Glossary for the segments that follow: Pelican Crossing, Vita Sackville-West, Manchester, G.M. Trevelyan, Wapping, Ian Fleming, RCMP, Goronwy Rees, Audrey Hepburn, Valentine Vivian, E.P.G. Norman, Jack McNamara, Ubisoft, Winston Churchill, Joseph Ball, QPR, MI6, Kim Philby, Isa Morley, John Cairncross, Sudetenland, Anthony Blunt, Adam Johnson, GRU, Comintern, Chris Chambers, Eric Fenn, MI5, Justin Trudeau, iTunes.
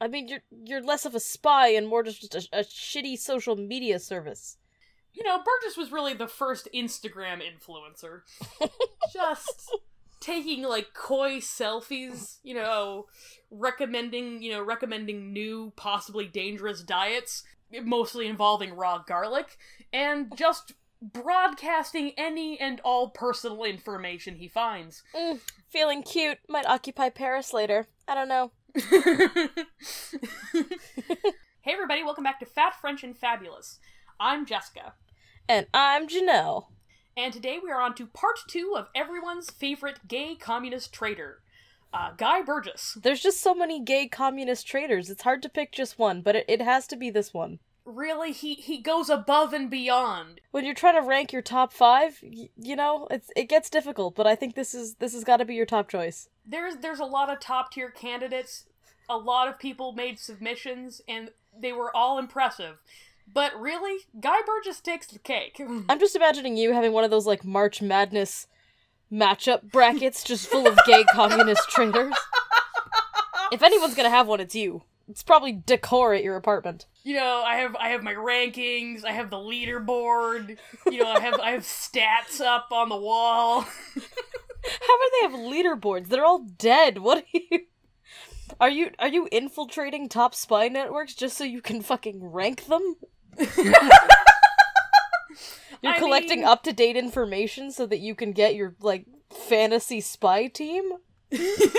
I mean, you're less of a spy and more just a shitty social media service. You know, Burgess was really the first Instagram influencer. Just taking, like, coy selfies, you know, recommending new, possibly dangerous diets, mostly involving raw garlic, and just broadcasting any and all personal information he finds. Feeling cute. Might occupy Paris later. I don't know. Hey everybody, welcome back to Fat, French, and Fabulous. I'm Jessica. And I'm Janelle. And today we are on to part 2 of everyone's favorite gay communist traitor, Guy Burgess. There's just so many gay communist traitors, it's hard to pick just one, but it has to be this one. Really, he goes above and beyond. When you're trying to rank your top 5, you know, it gets difficult, but I think this has got to be your top choice. There's a lot of top-tier candidates. A lot of people made submissions, and they were all impressive. But really, Guy Burgess takes the cake. I'm just imagining you having one of those, like, March Madness matchup brackets just full of gay communist traitors. If anyone's gonna have one, it's you. It's probably decor at your apartment. You know, I have my rankings, I have the leaderboard, you know, I have stats up on the wall. How would they have leaderboards? They're all dead. What are you... Are you infiltrating top spy networks just so you can fucking rank them? You're collecting up-to-date information so that you can get your, like, fantasy spy team? It's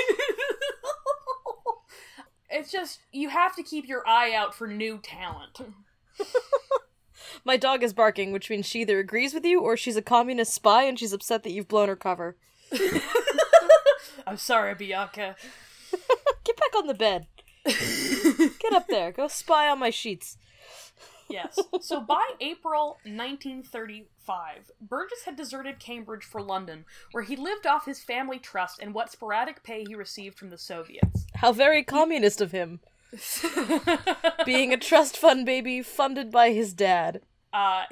just, you have to keep your eye out for new talent. My dog is barking, which means she either agrees with you or she's a communist spy and she's upset that you've blown her cover. I'm sorry, Bianca. Get back on the bed. Get up there. Go spy on my sheets. Yes. So by April 1935, Burgess had deserted Cambridge for London, where he lived off his family trust and what sporadic pay he received from the Soviets. How very communist of him. Being a trust fund baby funded by his dad.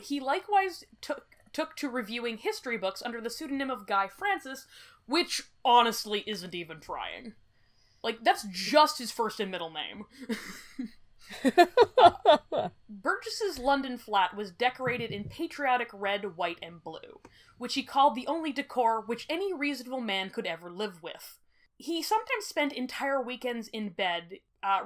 He likewise took to reviewing history books under the pseudonym of Guy Francis, which honestly isn't even trying. Like, that's just his first and middle name. Burgess's London flat was decorated in patriotic red, white, and blue, which he called the only decor which any reasonable man could ever live with. He sometimes spent entire weekends in bed,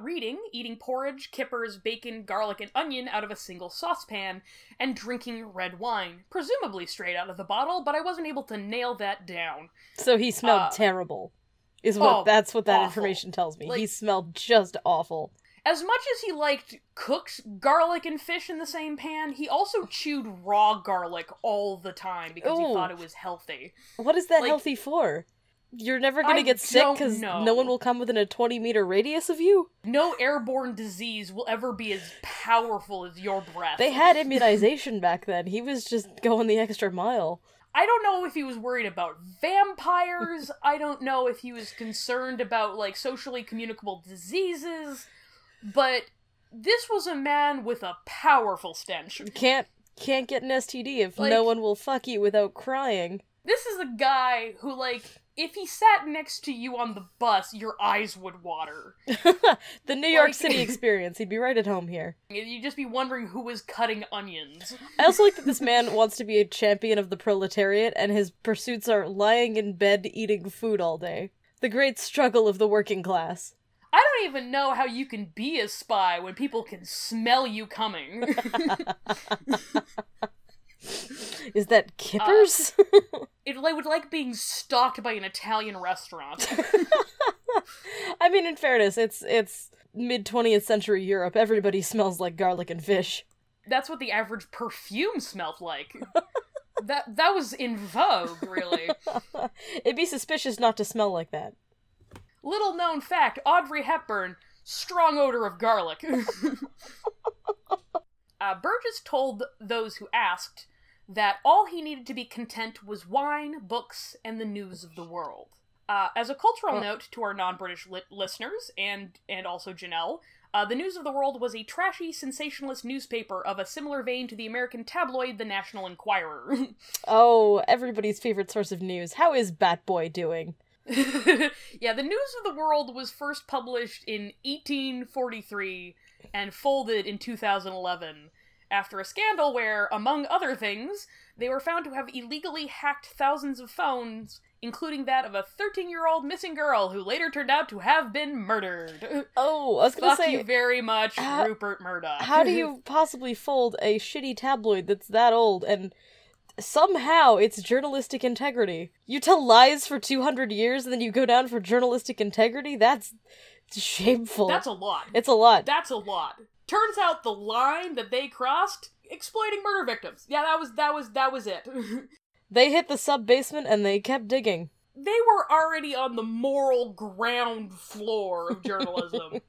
reading, eating porridge, kippers, bacon, garlic, and onion out of a single saucepan, and drinking red wine, presumably straight out of the bottle, but I wasn't able to nail that down. So he smelled terrible. That's what that information tells me. Like, he smelled just awful. As much as he liked cooked garlic and fish in the same pan, he also chewed raw garlic all the time because he thought it was healthy. What is that, like, healthy for? You're never going to get sick because no one will come within a 20-meter radius of you? No airborne disease will ever be as powerful as your breath. They had immunization back then. He was just going the extra mile. I don't know if he was worried about vampires. I don't know if he was concerned about, like, socially communicable diseases. But this was a man with a powerful stench. You can't get an STD if, like, no one will fuck you without crying. This is a guy who, like, if he sat next to you on the bus, your eyes would water. The New York City experience. He'd be right at home here. You'd just be wondering who was cutting onions. I also like that this man wants to be a champion of the proletariat, and his pursuits are lying in bed eating food all day. The great struggle of the working class. I don't even know how you can be a spy when people can smell you coming. Is that kippers? It would like being stalked by an Italian restaurant. I mean, in fairness, it's mid-20th century Europe. Everybody smells like garlic and fish. That's what the average perfume smelled like. That was in vogue, really. It'd be suspicious not to smell like that. Little known fact, Audrey Hepburn, strong odor of garlic. Burgess told those who asked that all he needed to be content was wine, books, and the news of the world. As a cultural note to our non-British listeners, and also Janelle, the News of the World was a trashy, sensationalist newspaper of a similar vein to the American tabloid, the National Enquirer. Everybody's favorite source of news. How is Batboy doing? Yeah, the News of the World was first published in 1843 and folded in 2011 after a scandal where, among other things, they were found to have illegally hacked thousands of phones, including that of a 13-year-old missing girl who later turned out to have been murdered. Oh, I was going to say... Fuck you very much, Rupert Murdoch. How do you possibly fold a shitty tabloid that's that old and... Somehow, it's journalistic integrity. You tell lies for 200 years and then you go down for journalistic integrity? That's shameful. That's a lot. It's a lot. That's a lot. Turns out the line that they crossed, exploiting murder victims. Yeah, that was it. They hit the sub-basement and they kept digging. They were already on the moral ground floor of journalism.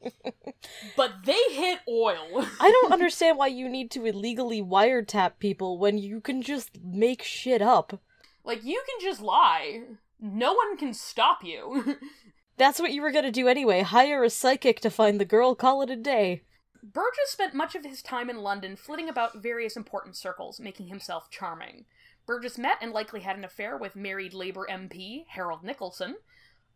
But they hit oil. I don't understand why you need to illegally wiretap people when you can just make shit up. Like, you can just lie. No one can stop you. That's what you were gonna do anyway. Hire a psychic to find the girl, call it a day. Burgess spent much of his time in London flitting about various important circles, making himself charming. Burgess met and likely had an affair with married Labour MP Harold Nicholson.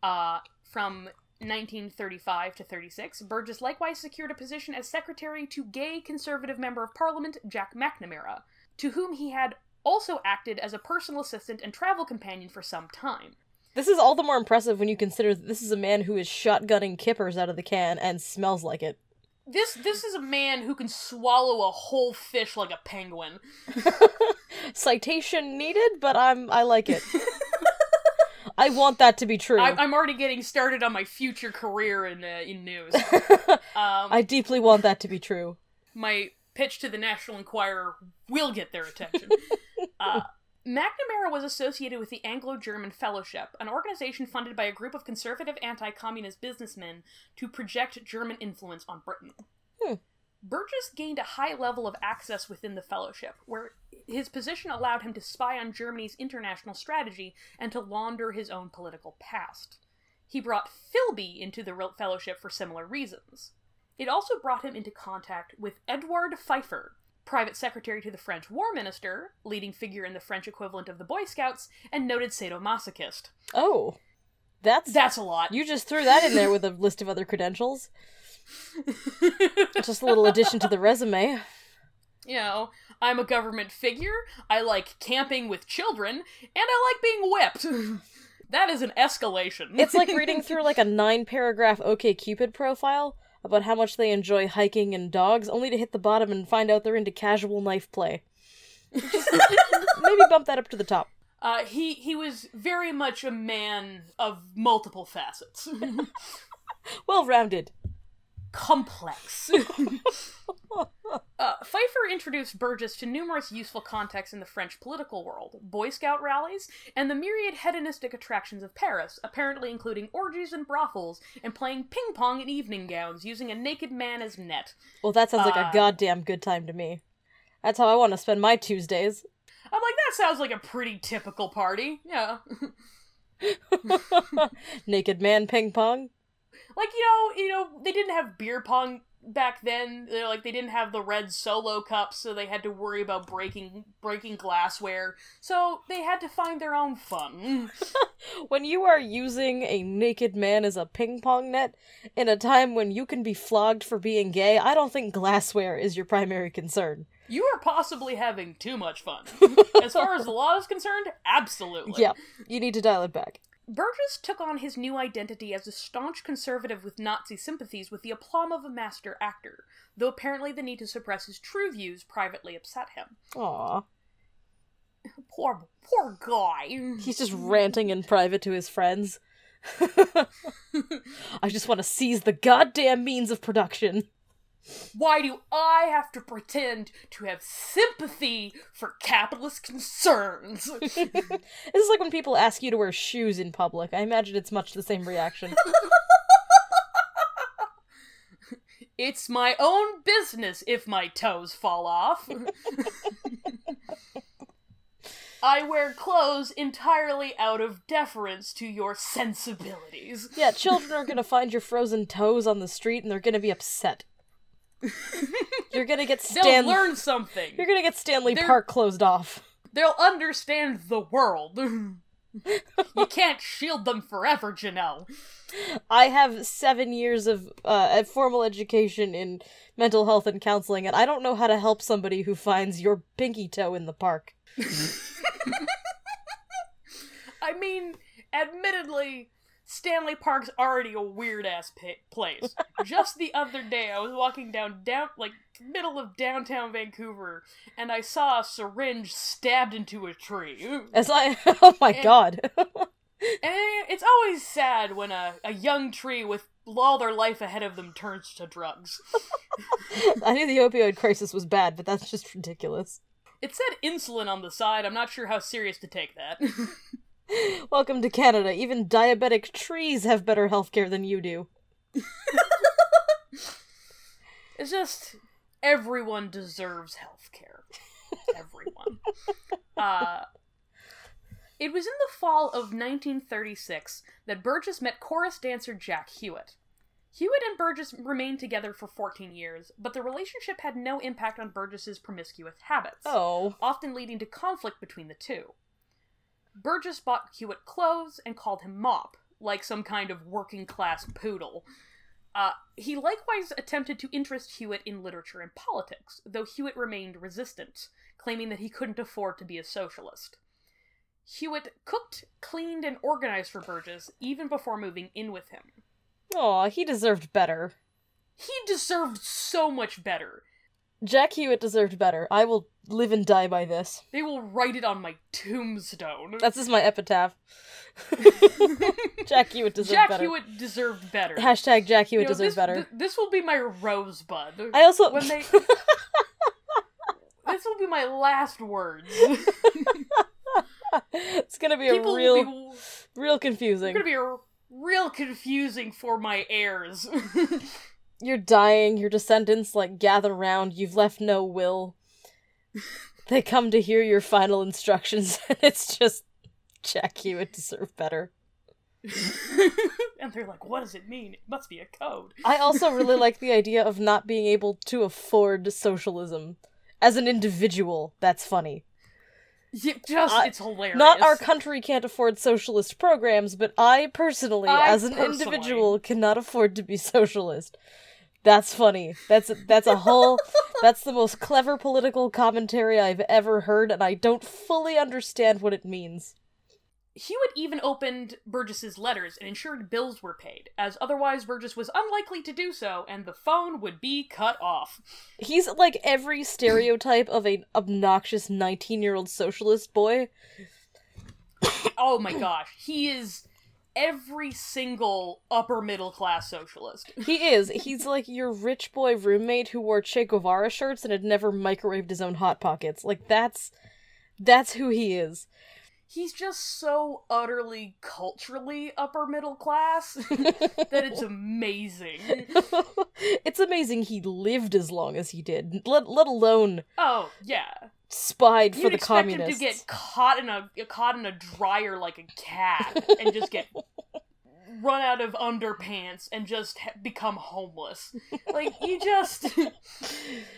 From 1935 to 36, Burgess likewise secured a position as secretary to gay Conservative Member of Parliament Jack McNamara, to whom he had also acted as a personal assistant and travel companion for some time. This is all the more impressive when you consider that this is a man who is shotgunning kippers out of the can and smells like it. This is a man who can swallow a whole fish like a penguin. Citation needed, but I like it. I want that to be true. I'm already getting started on my future career in news. I deeply want that to be true. My pitch to the National Enquirer will get their attention. McNamara was associated with the Anglo-German Fellowship, an organization funded by a group of conservative anti-communist businessmen to project German influence on Britain. Burgess gained a high level of access within the Fellowship, where his position allowed him to spy on Germany's international strategy and to launder his own political past. He brought Philby into the Fellowship for similar reasons. It also brought him into contact with Eduard Pfeiffer, private secretary to the French war minister, leading figure in the French equivalent of the Boy Scouts, and noted sadomasochist. Oh. That's a lot. You just threw that in there with a list of other credentials. Just a little addition to the resume. You know, I'm a government figure, I like camping with children, and I like being whipped. That is an escalation. It's like reading through like a 9-paragraph OkCupid profile about how much they enjoy hiking and dogs, only to hit the bottom and find out they're into casual knife play. Just, maybe bump that up to the top. He was very much a man of multiple facets. Well-rounded. Complex. Pfeiffer introduced Burgess to numerous useful contacts in the French political world, Boy Scout rallies, and the myriad hedonistic attractions of Paris, apparently including orgies and brothels, and playing ping-pong in evening gowns, using a naked man as net. Well, that sounds like a goddamn good time to me. That's how I want to spend my Tuesdays. I'm like, that sounds like a pretty typical party. Yeah. Naked man ping-pong? Like, you know, they didn't have beer pong back then. They're like, they didn't have the red solo cups, so they had to worry about breaking glassware. So they had to find their own fun. When you are using a naked man as a ping pong net in a time when you can be flogged for being gay, I don't think glassware is your primary concern. You are possibly having too much fun. As far as the law is concerned, absolutely. Yeah, you need to dial it back. Burgess took on his new identity as a staunch conservative with Nazi sympathies with the aplomb of a master actor, though apparently the need to suppress his true views privately upset him. Aww. Poor guy. He's just ranting in private to his friends. I just want to seize the goddamn means of production. Why do I have to pretend to have sympathy for capitalist concerns? This is like when people ask you to wear shoes in public. I imagine it's much the same reaction. It's my own business if my toes fall off. I wear clothes entirely out of deference to your sensibilities. Yeah, children are going to find your frozen toes on the street and they're going to be upset. You're gonna get they'll learn something. You're gonna get Stanley Park closed off. They'll understand the world. You can't shield them forever, Janelle. I have 7 years of formal education in mental health and counseling, and I don't know how to help somebody who finds your pinky toe in the park. I mean, admittedly, Stanley Park's already a weird-ass place. Just the other day, I was walking down middle of downtown Vancouver, and I saw a syringe stabbed into a tree. Oh my god. It's always sad when a young tree with all their life ahead of them turns to drugs. I knew the opioid crisis was bad, but that's just ridiculous. It said insulin on the side. I'm not sure how serious to take that. Welcome to Canada. Even diabetic trees have better healthcare than you do. It's just, everyone deserves healthcare. Everyone. It was in the fall of 1936 that Burgess met chorus dancer Jack Hewitt. Hewitt and Burgess remained together for 14 years, but the relationship had no impact on Burgess's promiscuous habits, often leading to conflict between the two. Burgess bought Hewitt clothes and called him Mop, like some kind of working-class poodle. He likewise attempted to interest Hewitt in literature and politics, though Hewitt remained resistant, claiming that he couldn't afford to be a socialist. Hewitt cooked, cleaned, and organized for Burgess, even before moving in with him. Aw, he deserved better. He deserved so much better. Jack Hewitt deserved better. I will live and die by this. They will write it on my tombstone. That's just my epitaph. Jack Hewitt deserved better. Jack Hewitt deserved better. Hashtag Jack Hewitt deserved better. This will be my rosebud. I also... This will be my last words. It's gonna be real confusing. It's gonna be real confusing for my heirs. You're dying, your descendants, gather round, you've left no will. They come to hear your final instructions, and it's just, Jack Hewitt deserved better. And they're like, what does it mean? It must be a code. I also really like the idea of not being able to afford socialism. As an individual, that's funny. It's hilarious. Not our country can't afford socialist programs, but I personally, as an individual, cannot afford to be socialist. That's funny. That's the most clever political commentary I've ever heard, and I don't fully understand what it means. Hewitt even opened Burgess's letters and ensured bills were paid, as otherwise Burgess was unlikely to do so, and the phone would be cut off. He's like every stereotype of an obnoxious 19-year-old socialist boy. Oh my gosh, he is every single upper-middle-class socialist. He is. He's like your rich boy roommate who wore Che Guevara shirts and had never microwaved his own Hot Pockets. That's who he is. He's just so utterly culturally upper middle class that it's amazing. It's amazing he lived as long as he did, let alone... Oh, yeah. Spied for the communists. You'd expect him to get caught in a dryer like a cat and just get run out of underpants and just become homeless.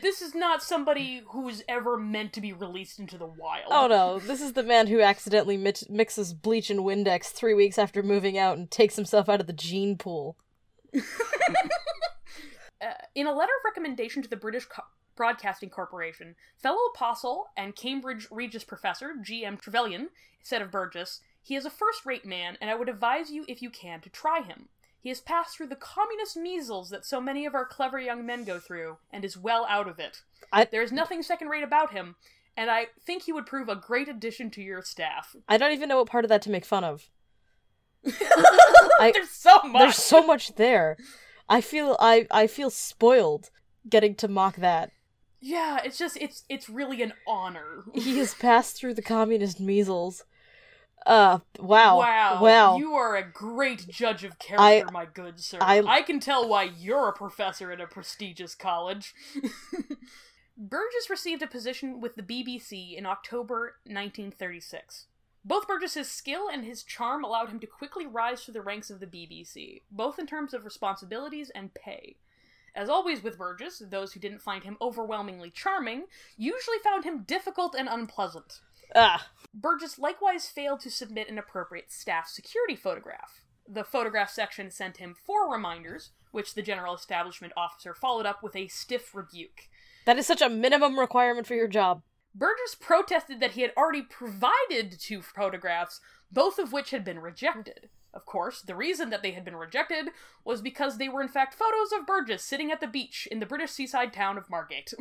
This is not somebody who's ever meant to be released into the wild. Oh no, this is the man who accidentally mixes bleach and Windex 3 weeks after moving out and takes himself out of the gene pool. In a letter of recommendation to the British Broadcasting Corporation, fellow apostle and Cambridge Regis professor G.M. Trevelyan said of Burgess, "He is a first-rate man, and I would advise you, if you can, to try him. He has passed through the communist measles that so many of our clever young men go through, and is well out of it. There is nothing second-rate about him, and I think he would prove a great addition to your staff." I don't even know what part of that to make fun of. There's so much! There's so much there. I feel spoiled getting to mock that. Yeah, it's just, it's really an honor. He has passed through the communist measles. Wow. You are a great judge of character, my good sir. I can tell why you're a professor at a prestigious college. Burgess received a position with the BBC in October 1936. Both Burgess's skill and his charm allowed him to quickly rise through the ranks of the BBC, both in terms of responsibilities and pay. As always with Burgess, those who didn't find him overwhelmingly charming usually found him difficult and unpleasant. Ugh. Burgess likewise failed to submit an appropriate staff security photograph. The photograph section sent him 4 reminders, which the general establishment officer followed up with a stiff rebuke. That is such a minimum requirement for your job. Burgess protested that he had already provided 2 photographs, both of which had been rejected. Of course, the reason that they had been rejected was because they were in fact photos of Burgess sitting at the beach in the British seaside town of Margate.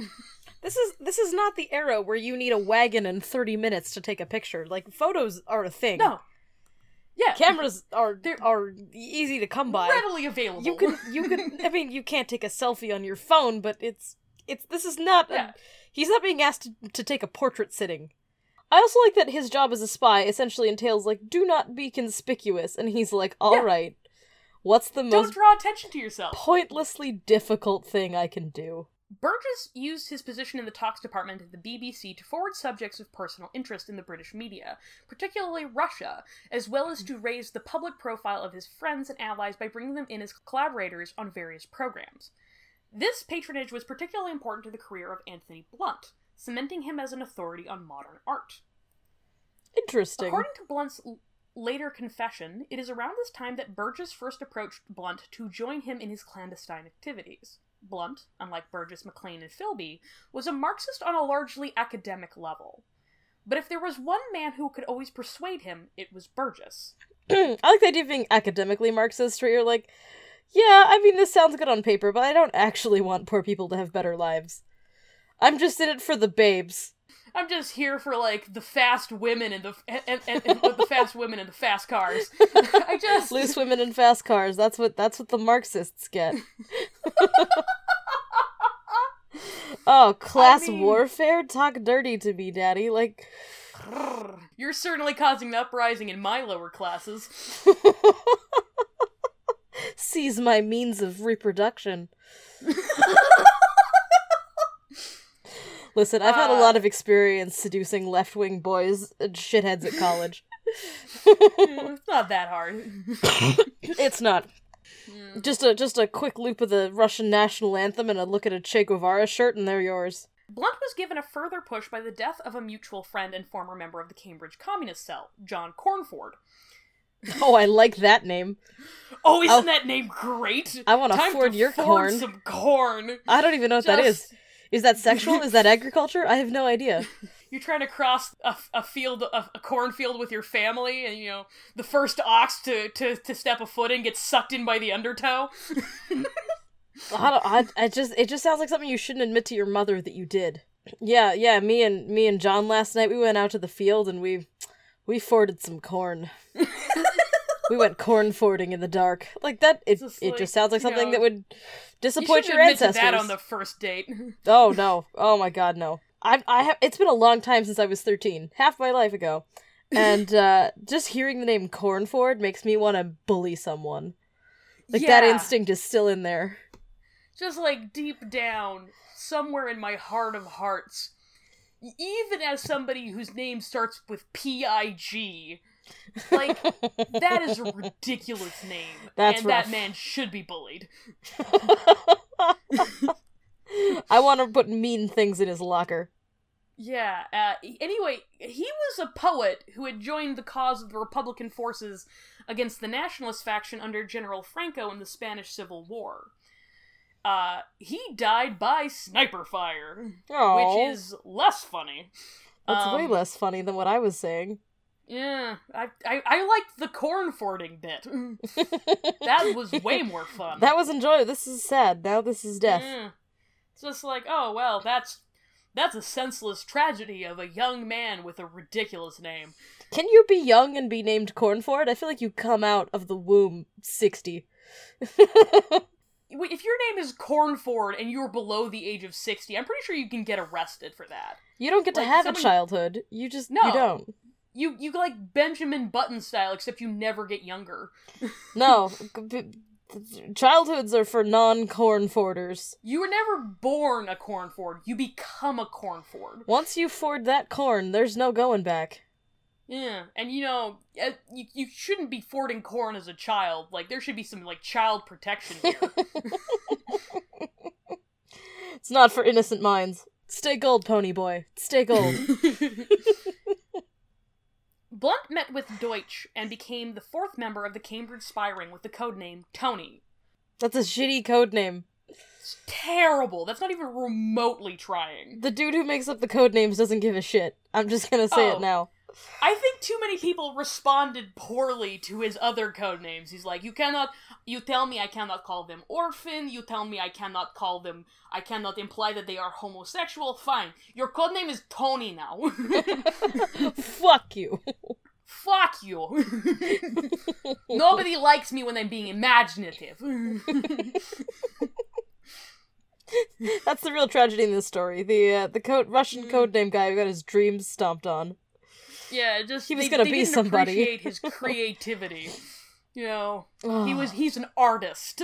This is not the era where you need a wagon and 30 minutes to take a picture. Like, photos are a thing. No. Yeah. Cameras are easy to come by. Readily available. You can I mean, you can't take a selfie on your phone, but he's not being asked to take a portrait sitting. I also like that his job as a spy essentially entails, like, do not be conspicuous. And he's like, all right, what's the most... Don't draw attention to yourself. ...pointlessly difficult thing I can do. Burgess used his position in the talks department at the BBC to forward subjects of personal interest in the British media, particularly Russia, as well as to raise the public profile of his friends and allies by bringing them in as collaborators on various programs. This patronage was particularly important to the career of Anthony Blunt, cementing him as an authority on modern art. Interesting. According to Blunt's later confession, it is around this time that Burgess first approached Blunt to join him in his clandestine activities. Blunt, unlike Burgess, MacLean, and Philby, was a Marxist on a largely academic level. But if there was one man who could always persuade him, it was Burgess. I like the idea of being academically Marxist, where you're like, yeah, I mean, this sounds good on paper, but I don't actually want poor people to have better lives. I'm just in it for the babes. I'm just here for, like, the fast women and the fast women and the fast cars. I just loose women and fast cars. That's what the Marxists get. Oh, class warfare? Talk dirty to me, Daddy. Like, you're certainly causing an uprising in my lower classes. Seize my means of reproduction. Listen, I've had a lot of experience seducing left-wing boys and shitheads at college. It's not that hard. It's not. Mm. Just a quick loop of the Russian national anthem and a look at a Che Guevara shirt and they're yours. Blunt was given a further push by the death of a mutual friend and former member of the Cambridge Communist Cell, John Cornford. Oh, I like that name. Oh, isn't that name great? I want to Ford your corn. Some corn. I don't even know what that is. Is that sexual? Is that agriculture? I have no idea. You're trying to cross a cornfield with your family, and, you know, the first ox to step a foot in gets sucked in by the undertow. It just sounds like something you shouldn't admit to your mother that you did. Yeah. Me and John last night, we went out to the field and we forded some corn. We went corn fording in the dark. Like, that, it just sounds like something that would disappoint your ancestors. You shouldn't admit to that on the first date. Oh, no. Oh, my God, no. It's been a long time since I was 13. Half my life ago. And just hearing the name Cornford makes me want to bully someone. Like, that instinct is still in there. Just, like, deep down, somewhere in my heart of hearts, even as somebody whose name starts with P.I.G., like, that is a ridiculous name. That's and rough. That man should be bullied. I want to put mean things in his locker. Yeah. Anyway, he was a poet who had joined the cause of the Republican forces against the nationalist faction under General Franco in the Spanish Civil War. He died by sniper fire, which is less funny. That's way less funny than what I was saying. Yeah, I liked the corn fording bit. That was way more fun. That was enjoyable. This is sad. Now this is death. Yeah. It's just like, oh, well, that's a senseless tragedy of a young man with a ridiculous name. Can you be young and be named Cornford? I feel like you come out of the womb 60. If your name is Cornford and you're below the age of 60, I'm pretty sure you can get arrested for that. You don't get to have a childhood. You just, no. You don't. You like Benjamin Button style, except you never get younger. No. Childhoods are for non-cornforders. You were never born a cornford. You become a cornford. Once you ford that corn, there's no going back. Yeah, and you know, you shouldn't be fording corn as a child. Like, there should be some, like, child protection here. It's not for innocent minds. Stay gold, pony boy. Stay gold. Blunt met with Deutsch and became the fourth member of the Cambridge spy ring with the codename Tony. That's a shitty codename. It's terrible. That's not even remotely trying. The dude who makes up the codenames doesn't give a shit. I'm just gonna say it now. I think too many people responded poorly to his other codenames. He's like, you tell me I cannot call them orphan, you tell me I cannot imply that they are homosexual, fine. Your codename is Tony now. Fuck you. Fuck you. Nobody likes me when I'm being imaginative. That's the real tragedy in this story. The Russian codename guy who got his dreams stomped on. Yeah, just he was gonna be somebody. Appreciate his creativity, you know. He's an artist.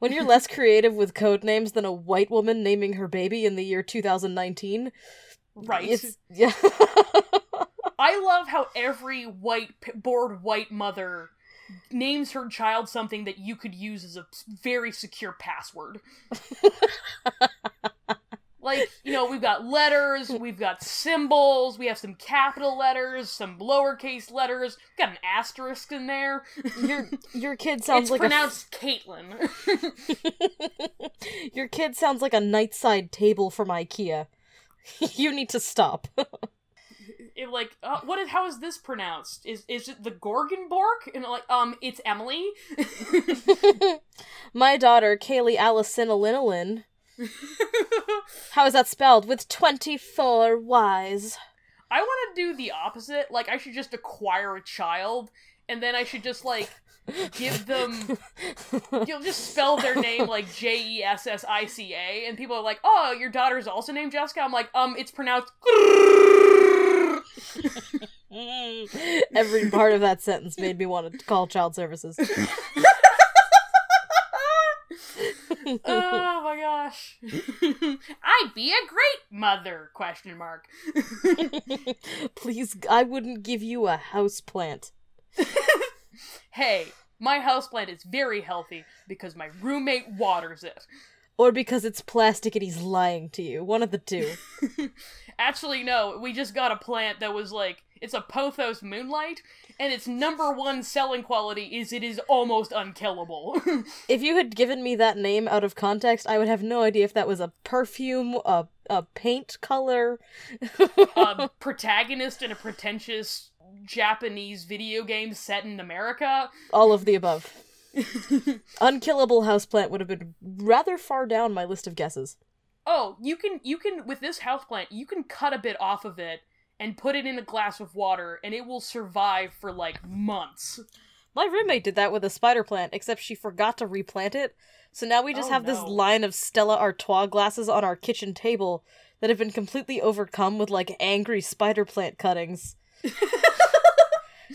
When you're less creative with code names than a white woman naming her baby in the year 2019, right? Yeah. I love how every bored white mother names her child something that you could use as a very secure password. Like, you know, we've got letters, we've got symbols, we have some capital letters, some lowercase letters, we've got an asterisk in there. Your kid sounds like pronounced Caitlin. Your kid sounds like a nightside table from IKEA. You need to stop. How is this pronounced? Is it the Gorgonbork? And it's Emily. My daughter, Kaylee Allison Alinolin. How is that spelled? With 24 Y's. I want to do the opposite. Like, I should just acquire a child, and then I should just, like, give them... You'll just spell their name, like, Jessica, and people are like, oh, your daughter's also named Jessica? I'm like, it's pronounced... Every part of that sentence made me want to call child services. Oh my gosh. I'd be a great mother, ? Please, I wouldn't give you a houseplant. Hey, my houseplant is very healthy because my roommate waters it. Or because it's plastic and he's lying to you. One of the two. Actually, no, we just got a plant that was like, it's a Pothos Moonlight, and its number one selling quality is it is almost unkillable. If you had given me that name out of context, I would have no idea if that was a perfume, a paint color. A protagonist in a pretentious Japanese video game set in America. All of the above. Unkillable houseplant would have been rather far down my list of guesses. Oh, you can with this houseplant, you can cut a bit off of it and put it in a glass of water, and it will survive for, like, months. My roommate did that with a spider plant, except she forgot to replant it, so now we just this line of Stella Artois glasses on our kitchen table that have been completely overcome with, like, angry spider plant cuttings.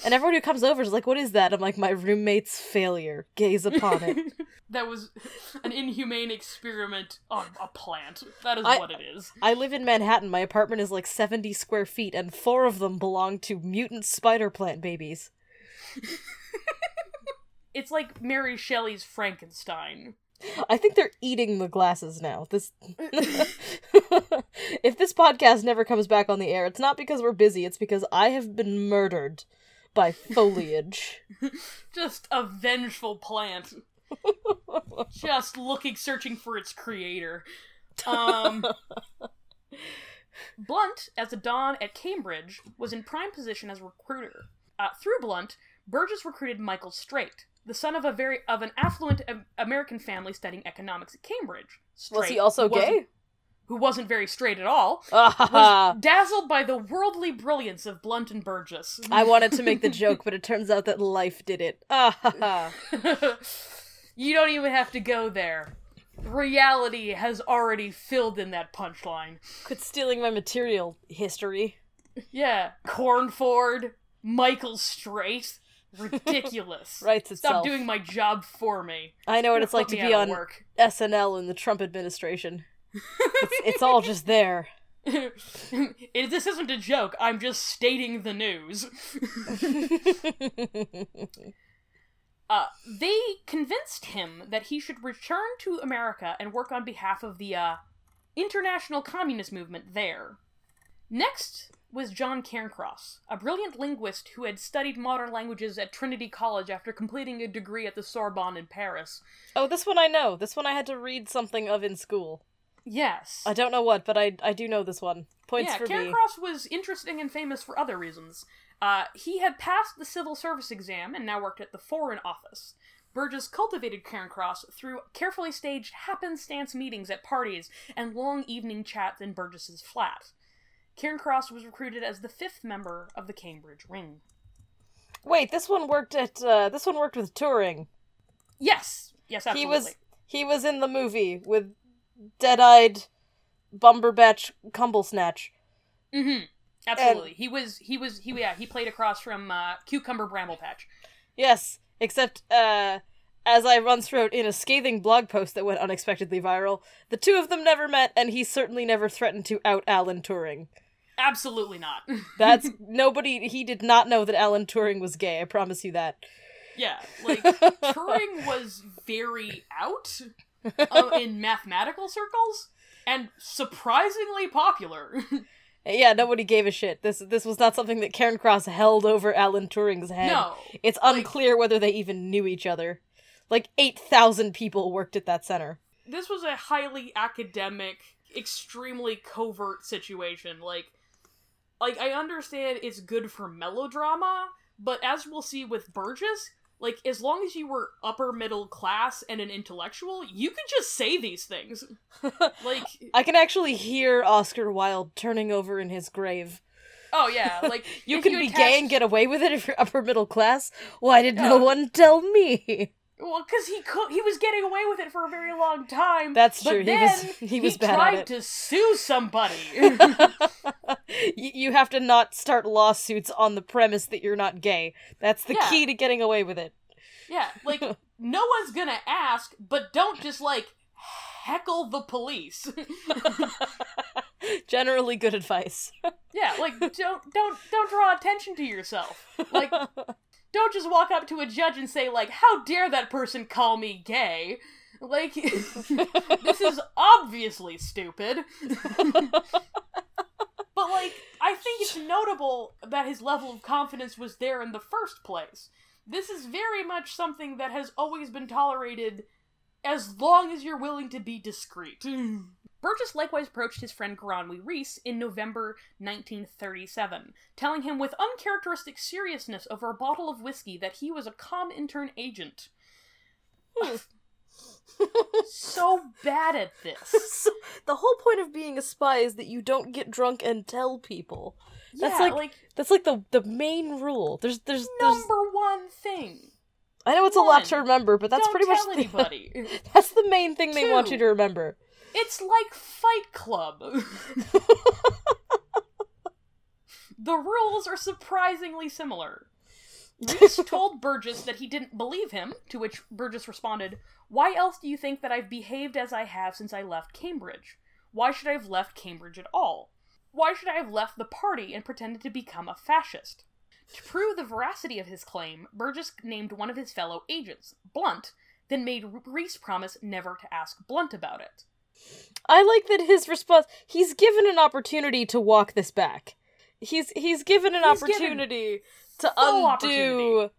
And everyone who comes over is like, what is that? I'm like, my roommate's failure. Gaze upon it. That was an inhumane experiment on a plant. That is what it is. I live in Manhattan. My apartment is like 70 square feet, and 4 of them belong to mutant spider plant babies. It's like Mary Shelley's Frankenstein. I think they're eating the glasses now. If this podcast never comes back on the air, it's not because we're busy. It's because I have been murdered. By foliage. Just a vengeful plant. Just searching for its creator. Blunt, as a don at Cambridge, was in prime position as a recruiter. Through Blunt, Burgess recruited Michael Straight, the son of an affluent American family studying economics at Cambridge. Straight was he also gay? Who wasn't very straight at all, was dazzled by the worldly brilliance of Blunt and Burgess. I wanted to make the joke, but it turns out that life did it. You don't even have to go there. Reality has already filled in that punchline. Quit stealing my material, history. Yeah. Cornford, Michael Straight. Ridiculous. Writes itself. Stop doing my job for me. I know what it's like to be on SNL in the Trump administration. It's all just there. This isn't a joke. I'm just stating the news. They convinced him that he should return to America and work on behalf of the international communist movement there. Next was John Cairncross, a brilliant linguist who had studied modern languages at Trinity College after completing a degree at the Sorbonne in Paris. Oh, this one I know. This one I had to read something of in school. Yes. I don't know what, but I do know this one. Points for me. Yeah, Cairncross was interesting and famous for other reasons. He had passed the civil service exam and now worked at the Foreign Office. Burgess cultivated Cairncross through carefully staged happenstance meetings at parties and long evening chats in Burgess's flat. Cairncross was recruited as the fifth member of the Cambridge Ring. Wait, this one worked with Turing. Yes, yes, absolutely. He was in the movie with Dead-Eyed Bumberbatch Cumblesnatch. Mm-hmm. Absolutely. And he played across from Cucumber Bramblepatch. Yes. Except, as I once wrote in a scathing blog post that went unexpectedly viral, the two of them never met, and he certainly never threatened to out Alan Turing. Absolutely not. He did not know that Alan Turing was gay, I promise you that. Yeah, like, Turing was very out in mathematical circles, and surprisingly popular. Yeah, nobody gave a shit. This was not something that Cairncross held over Alan Turing's head. No. It's unclear whether they even knew each other. 8,000 people worked at that center. This was a highly academic, extremely covert situation. Like I understand it's good for melodrama, but as we'll see with Burgess, as long as you were upper middle class and an intellectual, you could just say these things. I can actually hear Oscar Wilde turning over in his grave. Oh, yeah. You can be gay and get away with it if you're upper middle class? Why did no one tell me? Well, because he was getting away with it for a very long time. That's true. He was bad at it. He tried to sue somebody. You have to not start lawsuits on the premise that you're not gay. That's the key to getting away with it. Yeah, no one's gonna ask, but don't just, heckle the police. Generally good advice. Yeah, don't draw attention to yourself. Don't just walk up to a judge and say, how dare that person call me gay? This is obviously stupid. But, I think it's notable that his level of confidence was there in the first place. This is very much something that has always been tolerated as long as you're willing to be discreet. Burgess likewise approached his friend Goronwy Rees in November 1937, telling him with uncharacteristic seriousness over a bottle of whiskey that he was a Comintern agent. So bad at this. So, the whole point of being a spy is that you don't get drunk and tell people. That's that's the main rule. There's number one thing. I know it's a lot to remember, but that's pretty much anybody. That's the main thing they want you to remember. It's like Fight Club. The rules are surprisingly similar. Rees told Burgess that he didn't believe him, to which Burgess responded, "Why else do you think that I've behaved as I have since I left Cambridge? Why should I have left Cambridge at all? Why should I have left the party and pretended to become a fascist?" To prove the veracity of his claim, Burgess named one of his fellow agents, Blunt, then made Rees promise never to ask Blunt about it. I like that his response, he's given an opportunity to walk this back. He's given an opportunity to undo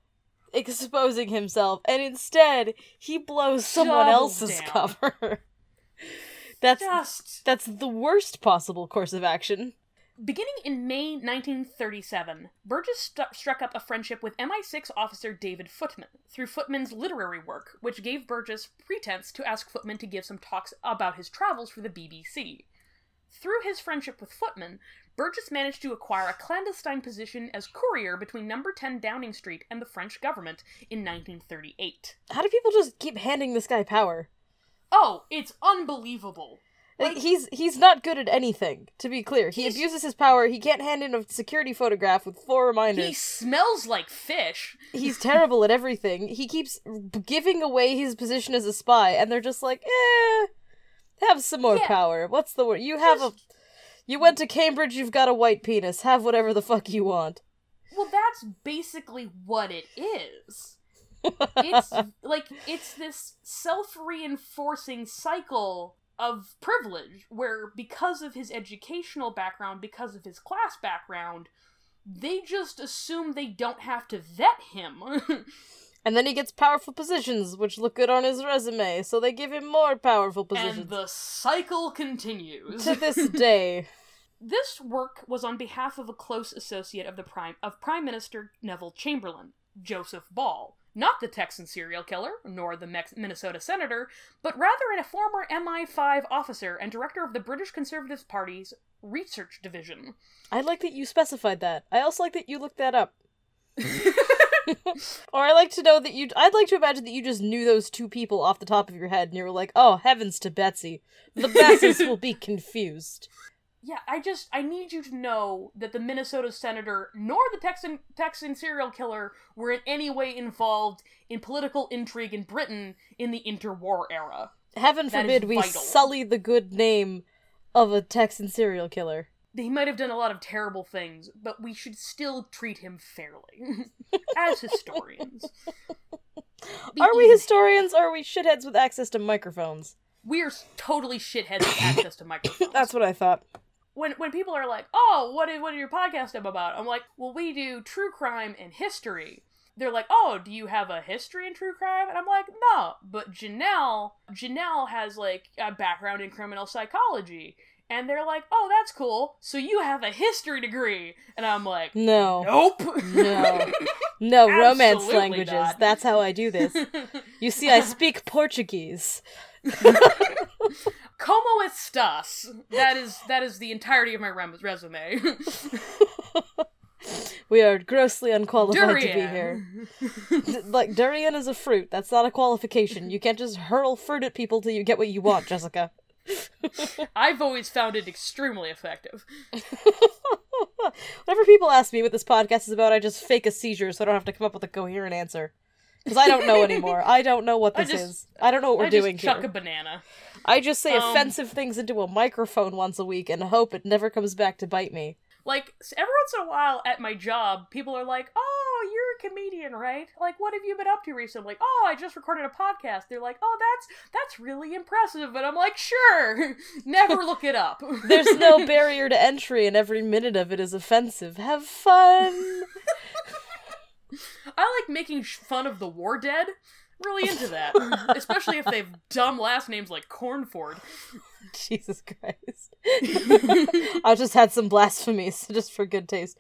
exposing himself, and instead he blows someone else's cover. That's the worst possible course of action. Beginning in May 1937, Burgess struck up a friendship with MI6 officer David Footman through Footman's literary work, which gave Burgess pretense to ask Footman to give some talks about his travels for the BBC. Through his friendship with Footman, Burgess managed to acquire a clandestine position as courier between No. 10 Downing Street and the French government in 1938. How do people just keep handing this guy power? Oh, it's unbelievable. He's not good at anything, to be clear. He abuses his power. He can't hand in a security photograph with four reminders. He smells like fish. He's terrible at everything. He keeps giving away his position as a spy, and they're just like, have some more power. What's the word? You went to Cambridge, you've got a white penis. Have whatever the fuck you want. Well, that's basically what it is. It's this self-reinforcing cycle of privilege, where because of his educational background, because of his class background, they just assume they don't have to vet him. And then he gets powerful positions, which look good on his resume, so they give him more powerful positions. And the cycle continues. To this day. This work was on behalf of a close associate of the Prime Minister Neville Chamberlain, Joseph Ball. Not the Texan serial killer, nor the Minnesota senator, but rather a former MI5 officer and director of the British Conservative Party's research division. I like that you specified that. I also like that you looked that up. Or I like to know that you... I'd like to imagine that you just knew those two people off the top of your head, and you were like, oh, heavens to Betsy. The masses will be confused. Yeah, I need you to know that the Minnesota senator nor the Texan serial killer were in any way involved in political intrigue in Britain in the interwar era. Heaven forbid we sully the good name of a Texan serial killer. He might have done a lot of terrible things, but we should still treat him fairly. As historians. Are we historians or are we shitheads with access to microphones? We are totally shitheads with access to microphones. That's what I thought. When people are like, oh, what did your podcast about? I'm like, well, we do true crime and history. They're like, oh, do you have a history in true crime? And I'm like, no, but Janelle has, like, a background in criminal psychology. And they're like, oh, that's cool, so you have a history degree. And I'm like, no. Nope. No, romance languages. Not. That's how I do this. You see, I speak Portuguese. Como estas? That is the entirety of my resume. We are grossly unqualified to be here. Like, durian is a fruit. That's not a qualification. You can't just hurl fruit at people till you get what you want, Jessica. I've always found it extremely effective. Whenever people ask me what this podcast is about, I just fake a seizure so I don't have to come up with a coherent answer. Because I don't know anymore. I don't know what this is. I don't know what we're doing here. I just chuck a banana. I just say offensive things into a microphone once a week and hope it never comes back to bite me. Like, every once in a while at my job, people are like, oh, you're a comedian, right? Like, what have you been up to recently? Like, oh, I just recorded a podcast. They're like, oh, that's really impressive. And I'm like, sure. Never look it up. There's no barrier to entry, and every minute of it is offensive. Have fun. I like making fun of the war dead. Really into that. Especially if they have dumb last names like Cornford. Jesus Christ. I just had some blasphemies, just for good taste.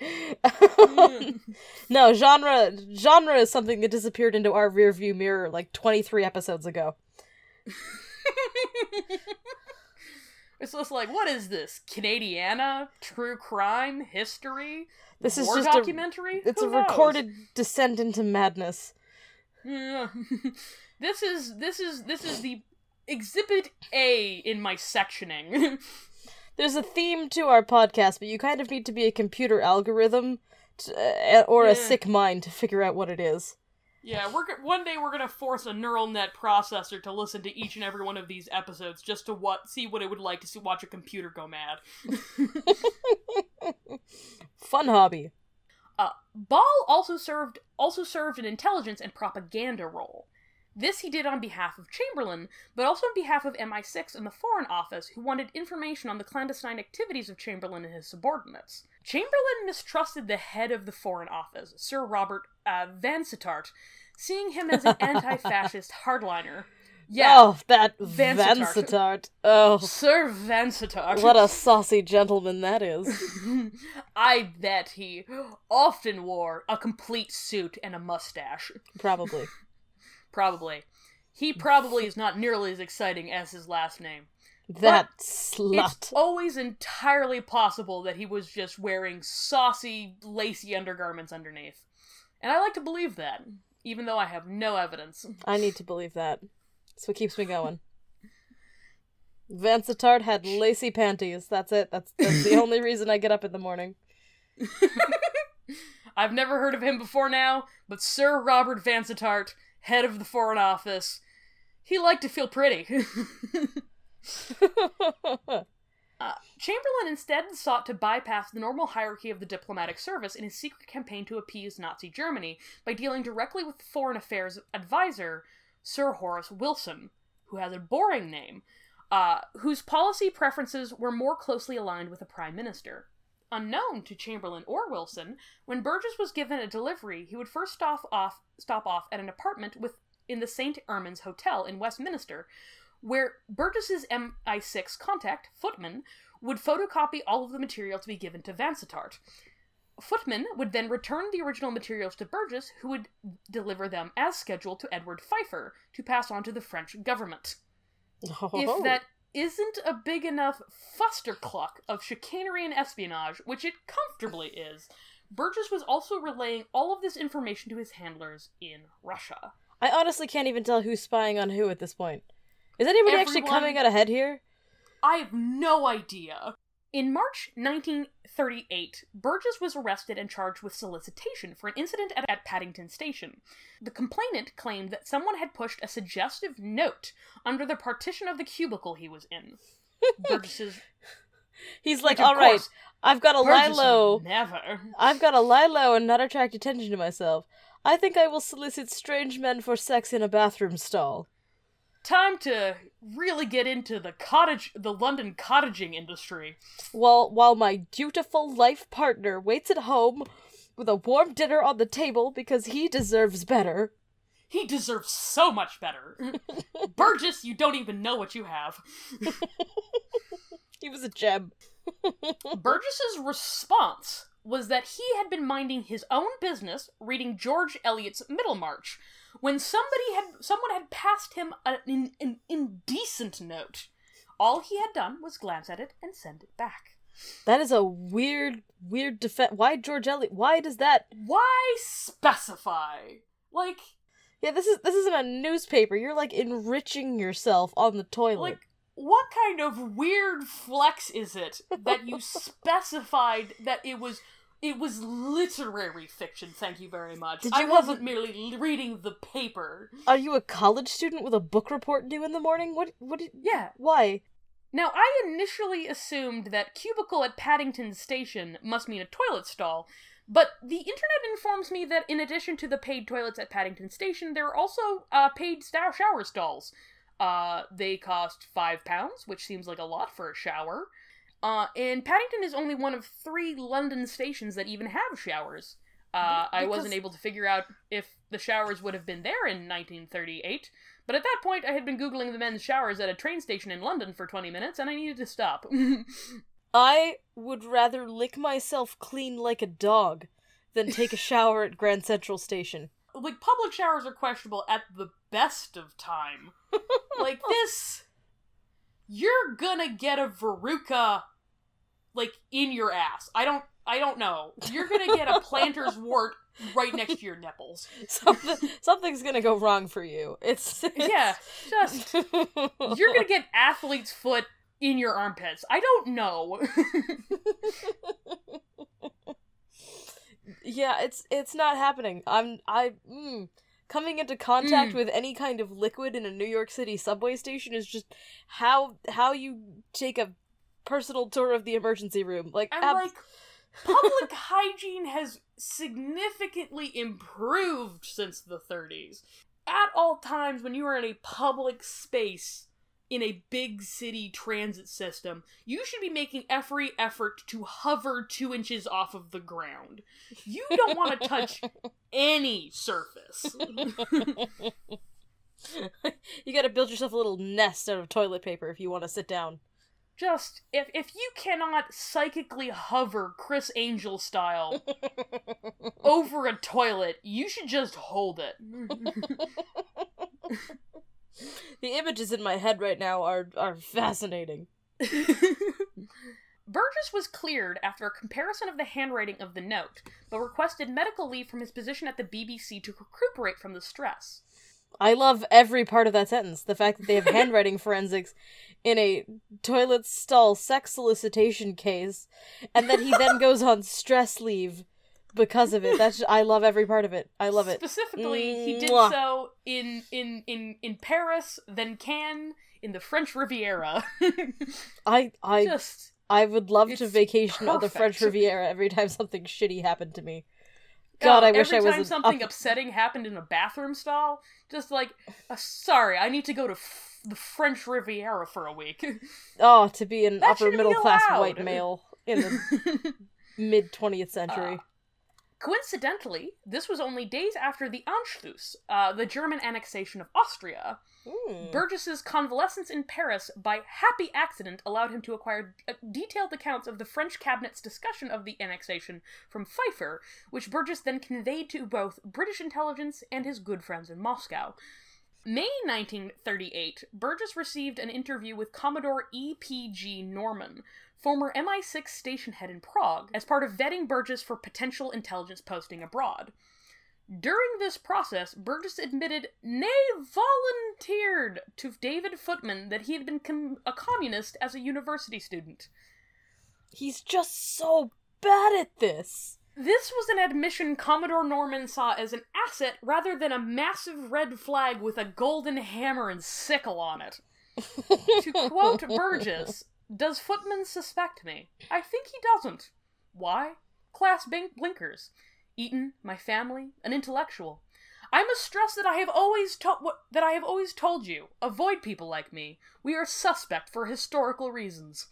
No, genre is something that disappeared into our rearview mirror like 23 episodes ago. It's just like, what is this? Canadiana? True crime? History? This war is just documentary? It's Who knows? Recorded descent into madness. Yeah. This is the exhibit A in my sectioning. There's a theme to our podcast, but you kind of need to be a computer algorithm or a sick mind to figure out what it is. Yeah, one day we're gonna force a neural net processor to listen to each and every one of these episodes just to see what it would like to watch a computer go mad. Fun hobby. Ball also served an intelligence and propaganda role. This he did on behalf of Chamberlain, but also on behalf of MI6 and the Foreign Office, who wanted information on the clandestine activities of Chamberlain and his subordinates. Chamberlain mistrusted the head of the Foreign Office, Sir Robert Vansittart, seeing him as an anti-fascist hardliner. Yeah, oh, that Vansittart. Oh, Sir Vansittart. What a saucy gentleman that is. I bet he often wore a complete suit and a mustache. Probably. He probably is not nearly as exciting as his last name. That but slut. It's always entirely possible that he was just wearing saucy, lacy undergarments underneath. And I like to believe that, even though I have no evidence. I need to believe that. That's what keeps me going. Vansittart had lacy panties. That's it. That's the only reason I get up in the morning. I've never heard of him before now, but Sir Robert Vansittart, head of the Foreign Office, he liked to feel pretty. Chamberlain instead sought to bypass the normal hierarchy of the diplomatic service in his secret campaign to appease Nazi Germany by dealing directly with the Foreign Affairs Advisor, Sir Horace Wilson, who has a boring name. whose policy preferences were more closely aligned with the Prime Minister. Unknown to Chamberlain or Wilson, when Burgess was given a delivery, he would first stop off at an apartment in the St. Erman's Hotel in Westminster, where Burgess's MI6 contact, Footman, would photocopy all of the material to be given to Vansittart. Footman would then return the original materials to Burgess, who would deliver them as scheduled to Eduard Pfeiffer to pass on to the French government. Oh. If that isn't a big enough fustercluck of chicanery and espionage, which it comfortably is, Burgess was also relaying all of this information to his handlers in Russia. I honestly can't even tell who's spying on who at this point. Is anybody actually coming out ahead here? I have no idea. In March 1938, Burgess was arrested and charged with solicitation for an incident at Paddington Station. The complainant claimed that someone had pushed a suggestive note under the partition of the cubicle he was in. Burgess's... He's like, all right, I've got to lie low. Never. I've got to lie low and not attract attention to myself. I think I will solicit strange men for sex in a bathroom stall. Time to really get into the London cottaging industry. Well, while my dutiful life partner waits at home with a warm dinner on the table because he deserves better. He deserves so much better. Burgess, you don't even know what you have. He was a gem. Burgess's response was that he had been minding his own business, reading George Eliot's Middlemarch, when someone had passed him an indecent note. All he had done was glance at it and send it back. That is a weird defense. Why George Eliot? Why does that? Why specify? Like, yeah, this isn't a newspaper. You're like enriching yourself on the toilet. Like, what kind of weird flex is it that you specified that it was literary fiction, thank you very much. I wasn't merely reading the paper. Are you a college student with a book report due in the morning? What? Yeah. Why? Now, I initially assumed that cubicle at Paddington Station must mean a toilet stall, but the internet informs me that in addition to the paid toilets at Paddington Station, there are also paid shower stalls. They cost £5, which seems like a lot for a shower. And Paddington is only one of 3 London stations that even have showers. I wasn't able to figure out if the showers would have been there in 1938, but at that point I had been Googling the men's showers at a train station in London for 20 minutes, and I needed to stop. I would rather lick myself clean like a dog than take a shower at Grand Central Station. Like, public showers are questionable at the best of time. Like, this... You're gonna get a verruca, like, in your ass. I don't know. You're gonna get a planter's wart right next to your nipples. Something's gonna go wrong for you. Yeah, just... You're gonna get athlete's foot in your armpits. I don't know. Yeah, it's not happening. Coming into contact with any kind of liquid in a New York City subway station is just how you take a personal tour of the emergency room. Like, public hygiene has significantly improved since the 30s. At all times, when you are in a public space in a big city transit system, you should be making every effort to hover 2 inches off of the ground. You don't want to touch any surface. You gotta build yourself a little nest out of toilet paper if you want to sit down. Just, if you cannot psychically hover Criss Angel style over a toilet, you should just hold it. The images in my head right now are fascinating. Burgess was cleared after a comparison of the handwriting of the note, but requested medical leave from his position at the BBC to recuperate from the stress. I love every part of that sentence. The fact that they have handwriting forensics in a toilet stall sex solicitation case, and that he then goes on stress leave because of it. I love every part of it. I love it. Specifically, he did so in Paris, then Cannes, in the French Riviera. I would love to vacation on the French Riviera every time something shitty happened to me. God, I wish I was... Every time something upsetting happened in a bathroom stall, just like, sorry, I need to go to the French Riviera for a week. Oh, to be an upper middle class white male in the mid 20th century. Coincidentally, this was only days after the Anschluss, the German annexation of Austria. Ooh. Burgess's convalescence in Paris by happy accident allowed him to acquire detailed accounts of the French cabinet's discussion of the annexation from Pfeiffer, which Burgess then conveyed to both British intelligence and his good friends in Moscow. May 1938, Burgess received an interview with Commodore E.P.G. Norman, former MI6 station head in Prague, as part of vetting Burgess for potential intelligence posting abroad. During this process, Burgess admitted, nay, volunteered to David Footman that he had been a communist as a university student. He's just so bad at this. This was an admission Commodore Norman saw as an asset rather than a massive red flag with a golden hammer and sickle on it. To quote Burgess, "Does Footman suspect me? I think he doesn't. Why? Class blinkers. Eton, my family, an intellectual. I must stress that I have always told you. Avoid people like me. We are suspect for historical reasons."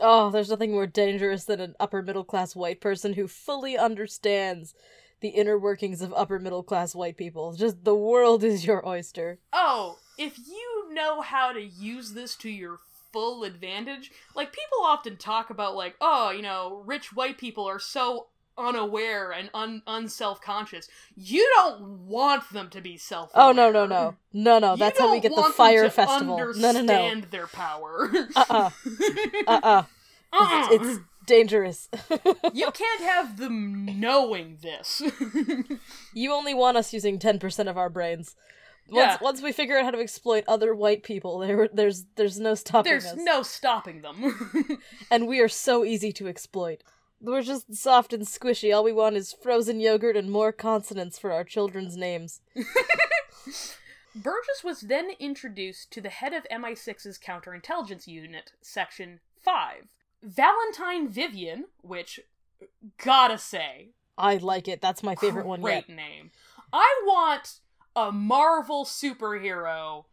Oh, there's nothing more dangerous than an upper middle class white person who fully understands the inner workings of upper middle class white people. Just the world is your oyster. Oh, if you know how to use this to your full advantage. Like, people often talk about, like, oh, you know, rich white people are so unaware and unself-conscious. You don't want them to be self-aware. Oh, no. No, that's how we get the fire festival. Understand their power. It's dangerous. You can't have them knowing this. You only want us using 10% of our brains. Once we figure out how to exploit other white people, there's no stopping us. There's no stopping them. And we are so easy to exploit. We're just soft and squishy. All we want is frozen yogurt and more consonants for our children's names. Burgess was then introduced to the head of MI6's counterintelligence unit, Section 5. Valentine Vivian, which, gotta say... I like it. That's my favorite one yet. Great name. I want... a Marvel superhero,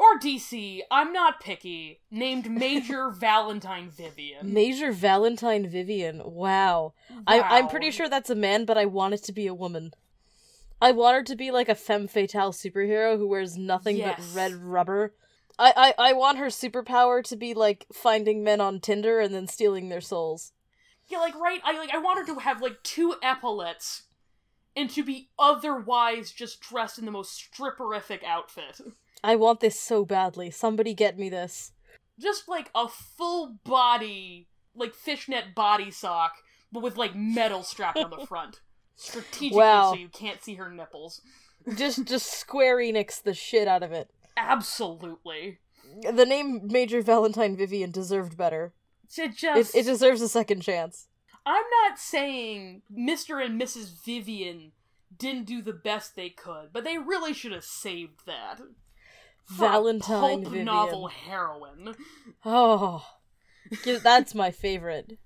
or DC, I'm not picky, named Major Valentine Vivian. Major Valentine Vivian, wow. I'm pretty sure that's a man, but I want it to be a woman. I want her to be like a femme fatale superhero who wears nothing but red rubber. I want her superpower to be like finding men on Tinder and then stealing their souls. Yeah, like, right, I want her to have like two epaulets. And to be otherwise just dressed in the most stripperific outfit. I want this so badly. Somebody get me this. Just, like, a full body, like, fishnet body sock, but with, like, metal strapped on the front. Strategically so you can't see her nipples. Just Square Enix the shit out of it. Absolutely. The name Major Valentine Vivian deserved better. It deserves a second chance. I'm not saying Mr. and Mrs. Vivian didn't do the best they could, but they really should have saved that. Valentine Vivian. Novel heroine. Oh, that's my favorite.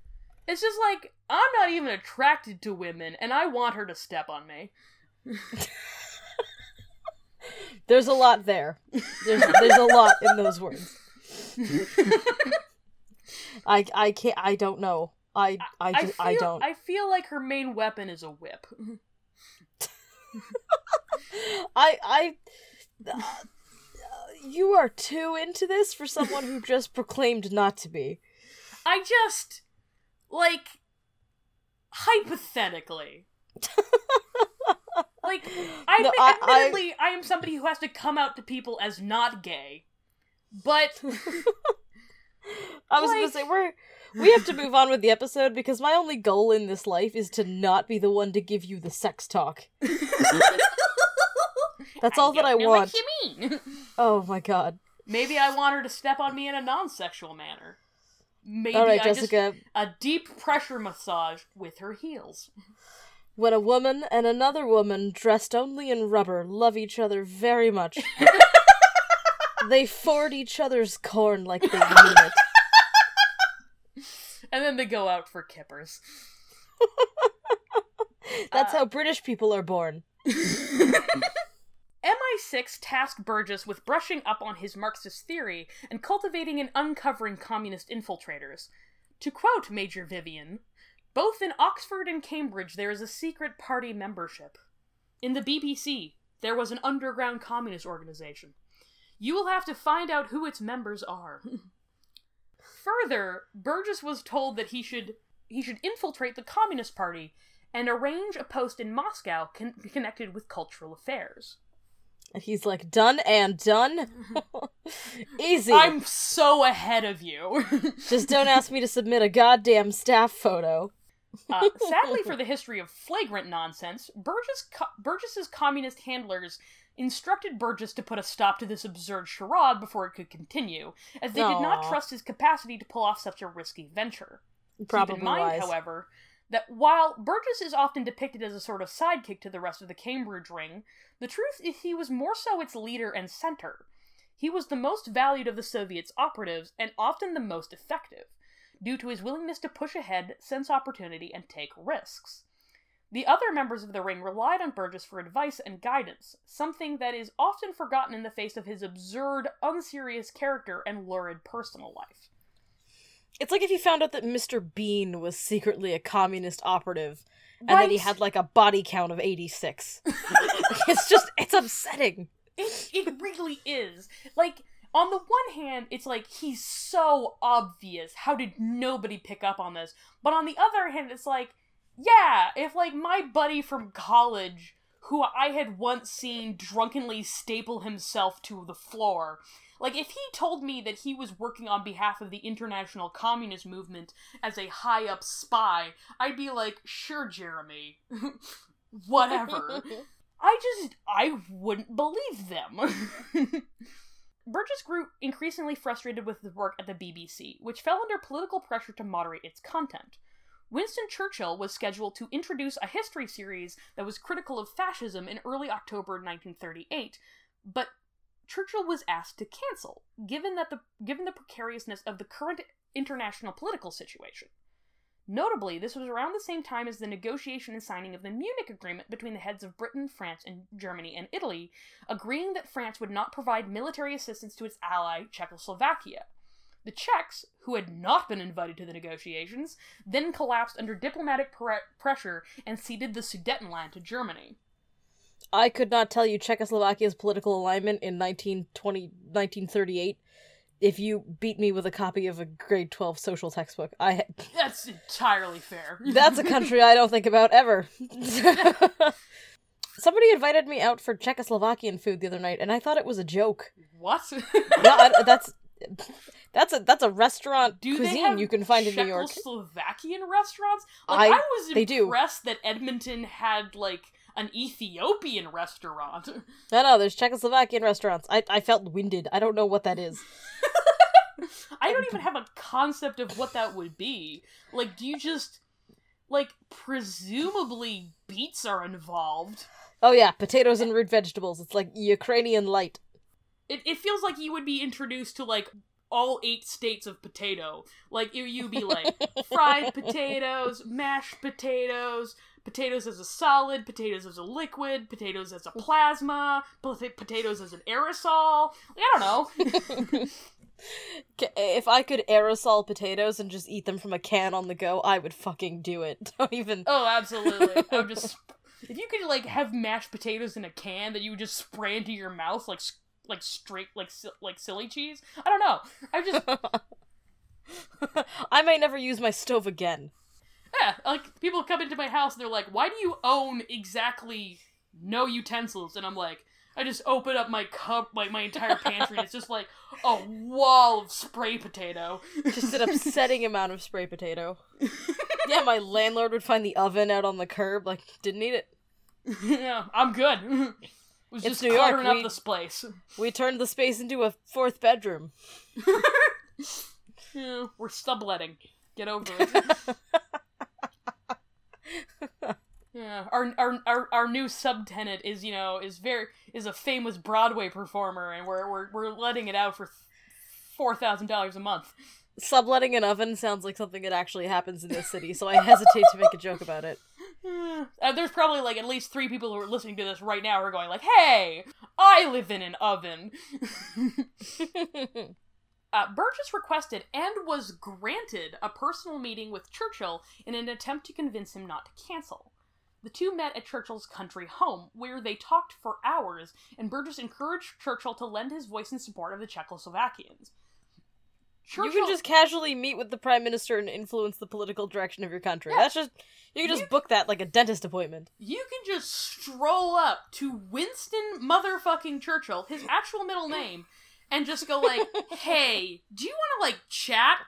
It's just like, I'm not even attracted to women, and I want her to step on me. There's a lot there. There's a lot in those words. I can't, I don't know. I don't. I feel like her main weapon is a whip. You are too into this for someone who just proclaimed not to be. I just, like, hypothetically. Like, I am somebody who has to come out to people as not gay, but... I was going to say, we have to move on with the episode because my only goal in this life is to not be the one to give you the sex talk. That's all that I want. What you mean? Oh my god. Maybe I want her to step on me in a non-sexual manner. Maybe all right, Jessica. Just a deep pressure massage with her heels. When a woman and another woman dressed only in rubber love each other very much. They ford each other's corn like they mean it. And then they go out for kippers. That's how British people are born. MI6 tasked Burgess with brushing up on his Marxist theory and cultivating and uncovering communist infiltrators. To quote Major Vivian, "Both in Oxford and Cambridge there is a secret party membership. In the BBC, there was an underground communist organization. You will have to find out who its members are." Further, Burgess was told that he should infiltrate the Communist Party and arrange a post in Moscow connected with cultural affairs. And he's like, done and done? Easy. I'm so ahead of you. Just don't ask me to submit a goddamn staff photo. Sadly for the history of flagrant nonsense, Burgess's communist handlers instructed Burgess to put a stop to this absurd charade before it could continue, as they did not trust his capacity to pull off such a risky venture. Probably Keep in mind, however, that while Burgess is often depicted as a sort of sidekick to the rest of the Cambridge ring, the truth is he was more so its leader and center. He was the most valued of the Soviets' operatives, and often the most effective, due to his willingness to push ahead, sense opportunity, and take risks. The other members of the ring relied on Burgess for advice and guidance, something that is often forgotten in the face of his absurd, unserious character and lurid personal life. It's like if you found out that Mr. Bean was secretly a communist operative, and right? Then he had, like, a body count of 86. It's upsetting. It really is. Like, on the one hand, it's like, he's so obvious. How did nobody pick up on this? But on the other hand, it's like, yeah, if, like, my buddy from college, who I had once seen drunkenly staple himself to the floor, like, if he told me that he was working on behalf of the international communist movement as a high-up spy, I'd be like, sure, Jeremy. Whatever. I wouldn't believe them. Burgess grew increasingly frustrated with his work at the BBC, which fell under political pressure to moderate its content. Winston Churchill was scheduled to introduce a history series that was critical of fascism in early October 1938, but Churchill was asked to cancel, given the precariousness of the current international political situation. Notably, this was around the same time as the negotiation and signing of the Munich Agreement between the heads of Britain, France, and Germany and Italy, agreeing that France would not provide military assistance to its ally, Czechoslovakia. The Czechs, who had not been invited to the negotiations, then collapsed under diplomatic pressure and ceded the Sudetenland to Germany. I could not tell you Czechoslovakia's political alignment in 1938 if you beat me with a copy of a grade 12 social textbook. That's entirely fair. That's a country I don't think about ever. Somebody invited me out for Czechoslovakian food the other night, and I thought it was a joke. What? That's a restaurant cuisine you can find in New York. Czechoslovakian restaurants? Like, I was impressed that Edmonton had, like, an Ethiopian restaurant. No, there's Czechoslovakian restaurants. I felt winded. I don't know what that is. I don't even have a concept of what that would be. Like, do you just, like, presumably beets are involved? Oh yeah, potatoes and root vegetables. It's like Ukrainian light. It feels like you would be introduced to, like, all 8 states of potato. Like, you'd be like, fried potatoes, mashed potatoes, potatoes as a solid, potatoes as a liquid, potatoes as a plasma, potatoes as an aerosol. I don't know. If I could aerosol potatoes and just eat them from a can on the go, I would fucking do it. Don't even... Oh, absolutely. I would just... If you could, like, have mashed potatoes in a can that you would just spray into your mouth, like straight, like silly cheese? I don't know. I just... I may never use my stove again. Yeah, like, people come into my house and they're like, why do you own exactly no utensils? And I'm like, I just open up my cup, like, my entire pantry, and it's just like a wall of spray potato. Just an upsetting amount of spray potato. Yeah, my landlord would find the oven out on the curb, like, didn't need it. Yeah, I'm good. It was it's just New cluttering York. Up this place. We turned the space into a 4th bedroom. Yeah, we're subletting. Get over it. Yeah, our new subtenant is, you know, is a famous Broadway performer, and we're letting it out for $4,000 a month. Subletting an oven sounds like something that actually happens in this city, so I hesitate to make a joke about it. There's probably, like, at least 3 people who are listening to this right now who are going, like, hey, I live in an oven. Burgess requested and was granted a personal meeting with Churchill in an attempt to convince him not to cancel. The two met at Churchill's country home, where they talked for hours, and Burgess encouraged Churchill to lend his voice in support of the Czechoslovakians. Churchill... You can just casually meet with the Prime Minister and influence the political direction of your country. Yeah. That's just... You can just book that like a dentist appointment. You can just stroll up to Winston motherfucking Churchill, his actual middle name, and just go like, hey, do you want to, like, chat?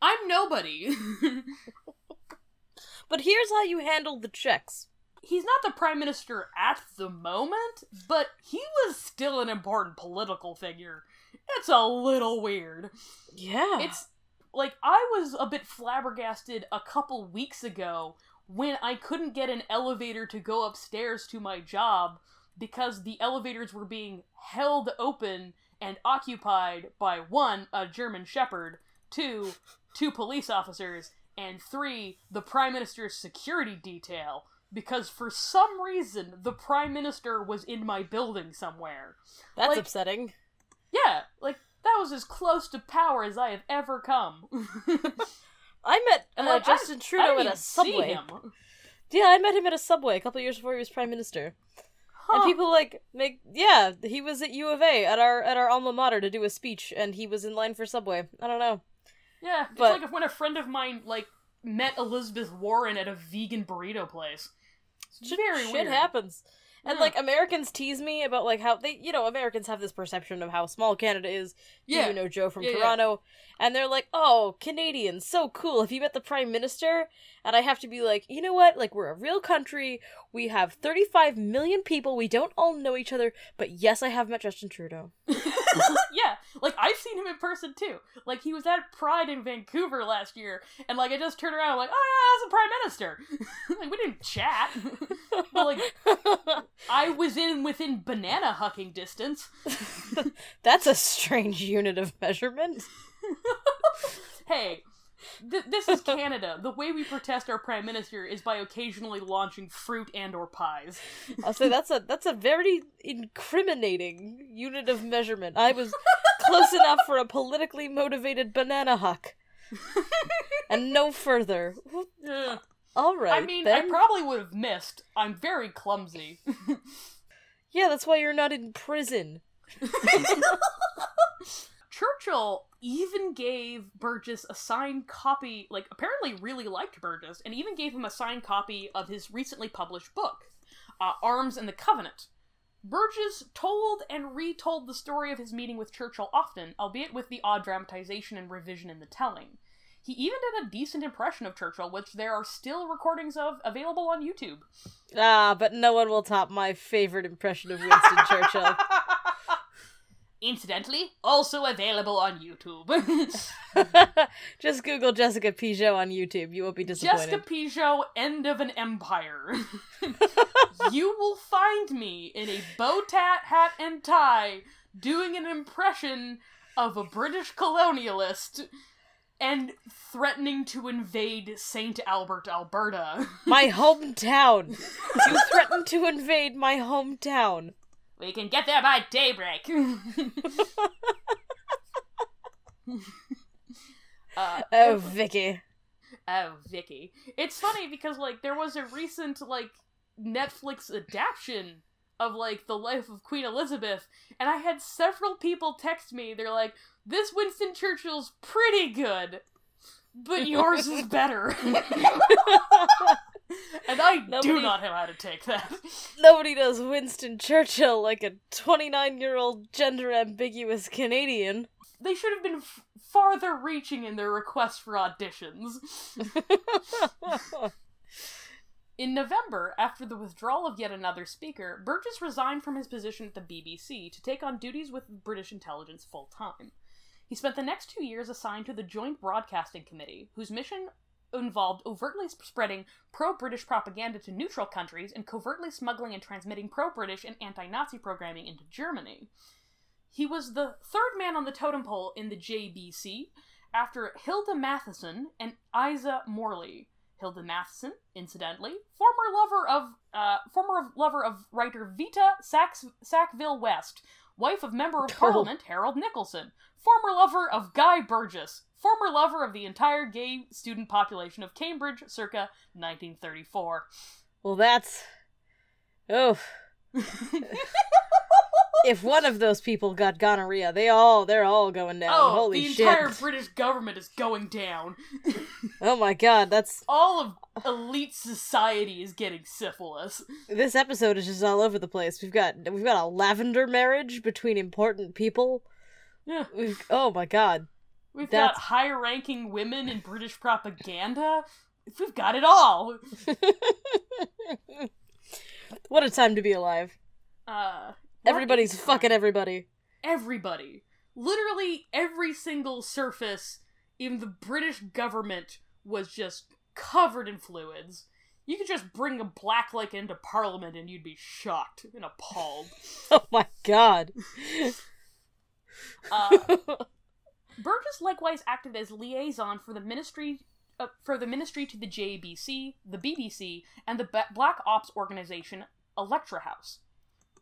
I'm nobody. But here's how you handle the Czechs. He's not the Prime Minister at the moment, but he was still an important political figure. It's a little weird. Yeah. It's, like, I was a bit flabbergasted a couple weeks ago when I couldn't get an elevator to go upstairs to my job because the elevators were being held open and occupied by, 1, a German shepherd, 2, 2 police officers, and 3, the Prime Minister's security detail, because for some reason the Prime Minister was in my building somewhere. That's, like, upsetting. Yeah, like, that was as close to power as I have ever come. I met Justin Trudeau at a Subway. Yeah, I met him at a Subway a couple years before he was Prime Minister. Huh. And people, like, he was at U of A at our alma mater to do a speech, and he was in line for Subway. I don't know. Yeah, but... it's like when a friend of mine, like, met Elizabeth Warren at a vegan burrito place. It's very weird. Shit happens. And, like, Americans tease me about, like, how they, you know, Americans have this perception of how small Canada is. Yeah. You know, Joe from Toronto. Yeah. And they're like, oh, Canadians, so cool. Have you met the Prime Minister? And I have to be like, you know what? Like, we're a real country. We have 35 million people. We don't all know each other. But yes, I have met Justin Trudeau. Yeah. Like, I've seen him in person, too. Like, he was at Pride in Vancouver last year. And, like, I just turned around and I'm like, oh, yeah, that's the Prime Minister. Like, we didn't chat. But, like... I was within banana hucking distance. That's a strange unit of measurement. Hey, this is Canada. The way we protest our Prime Minister is by occasionally launching fruit and or pies. I'll say that's a very incriminating unit of measurement. I was close enough for a politically motivated banana huck. And no further. Alright, I mean, then. I probably would have missed. I'm very clumsy. Yeah, that's why you're not in prison. Churchill even gave Burgess a signed copy, like, apparently really liked Burgess, and even gave him a signed copy of his recently published book, Arms and the Covenant. Burgess told and retold the story of his meeting with Churchill often, albeit with the odd dramatization and revision in the telling. He even did a decent impression of Churchill, which there are still recordings of available on YouTube. Ah, but no one will top my favorite impression of Winston Churchill. Incidentally, also available on YouTube. Just Google Jessica Pigeot on YouTube. You won't be disappointed. Jessica Pigeot, End of an Empire. You will find me in a bow tie, hat, and tie doing an impression of a British colonialist... and threatening to invade St. Albert, Alberta. My hometown! You threatened to invade my hometown. We can get there by daybreak. Oh, Vicky. Oh, Vicky. It's funny because, like, there was a recent, like, Netflix adaptation of, like, the life of Queen Elizabeth, and I had several people text me, they're like, this Winston Churchill's pretty good, but yours is better. And I do not know how to take that. Nobody does Winston Churchill like a 29-year-old gender-ambiguous Canadian. They should have been farther reaching in their requests for auditions. In November, after the withdrawal of yet another speaker, Burgess resigned from his position at the BBC to take on duties with British intelligence full-time. He spent the next 2 years assigned to the Joint Broadcasting Committee, whose mission involved overtly spreading pro-British propaganda to neutral countries and covertly smuggling and transmitting pro-British and anti-Nazi programming into Germany. He was the third man on the totem pole in the JBC, after Hilda Matheson and Isa Morley. Hilda Matheson, incidentally, former lover of writer Vita Sackville-West, wife of Member of Parliament Harold Nicholson, former lover of Guy Burgess, former lover of the entire gay student population of Cambridge, circa 1934. Well, that's... Oh. If one of those people got gonorrhea, they're all going down. Oh, holy shit. The entire British government is going down. Oh my god, that's... All of elite society is getting syphilis. This episode is just all over the place. We've got a lavender marriage between important people. Yeah. Oh my god. We've got high-ranking women in British propaganda. We've got it all. What a time to be alive. Everybody's fucking everybody. Everybody. Literally every single surface in the British government was just covered in fluids. You could just bring a blacklight into Parliament and you'd be shocked and appalled. Oh my god. Burgess likewise acted as liaison for the ministry to the JBC, the BBC, and the Black Ops organization, Electra House.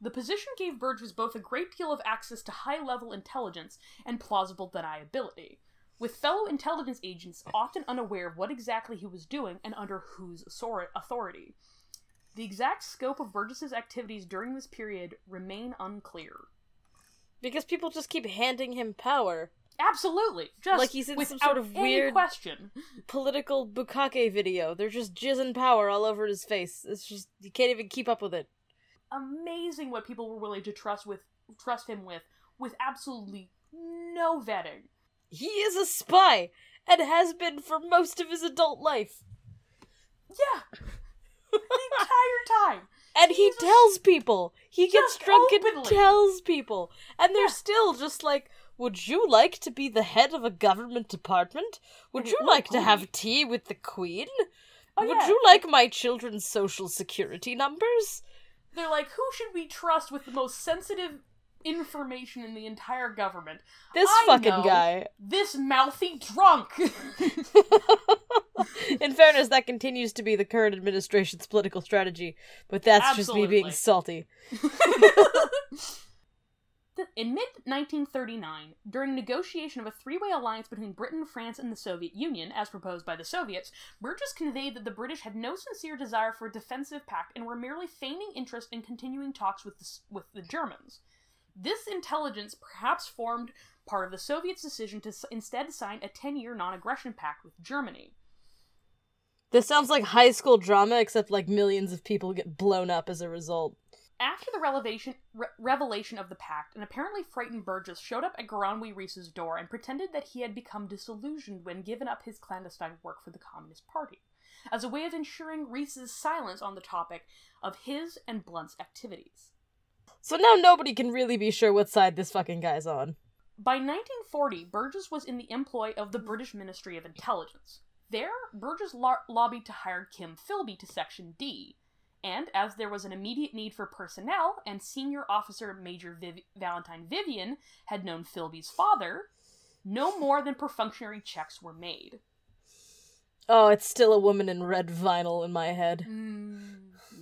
The position gave Burgess both a great deal of access to high-level intelligence and plausible deniability, with fellow intelligence agents often unaware of what exactly he was doing and under whose authority. The exact scope of Burgess's activities during this period remain unclear. Because people just keep handing him power. Absolutely. Just like he's in some sort of weird question. Political bukkake video. They're just jizzing power all over his face. It's just, you can't even keep up with it. Amazing what people were willing to trust him with absolutely no vetting. He is a spy and has been for most of his adult life. Yeah. The entire time. And he tells people. He gets drunk and tells people. And they're still just like, would you like to be the head of a government department? Would you like to have tea with the Queen? Oh, would you like my children's social security numbers? They're like, who should we trust with the most sensitive information in the entire government? This guy. This mouthy drunk! In fairness, that continues to be the current administration's political strategy, but that's absolutely just me being salty. In mid-1939, during negotiation of a three-way alliance between Britain, France, and the Soviet Union, as proposed by the Soviets, Burgess conveyed that the British had no sincere desire for a defensive pact and were merely feigning interest in continuing talks with the Germans. This intelligence perhaps formed part of the Soviets' decision to instead sign a 10-year non-aggression pact with Germany. This sounds like high school drama, except like millions of people get blown up as a result. After the revelation of the pact, an apparently frightened Burgess showed up at Goronwy Rees's door and pretended that he had become disillusioned when given up his clandestine work for the Communist Party, as a way of ensuring Rees's silence on the topic of his and Blunt's activities. So now nobody can really be sure what side this fucking guy's on. By 1940, Burgess was in the employ of the British Ministry of Intelligence. There, Burgess lobbied to hire Kim Philby to Section D, and, as there was an immediate need for personnel, and senior officer Major Valentine Vivian had known Philby's father, no more than perfunctory checks were made. Oh, it's still a woman in red vinyl in my head.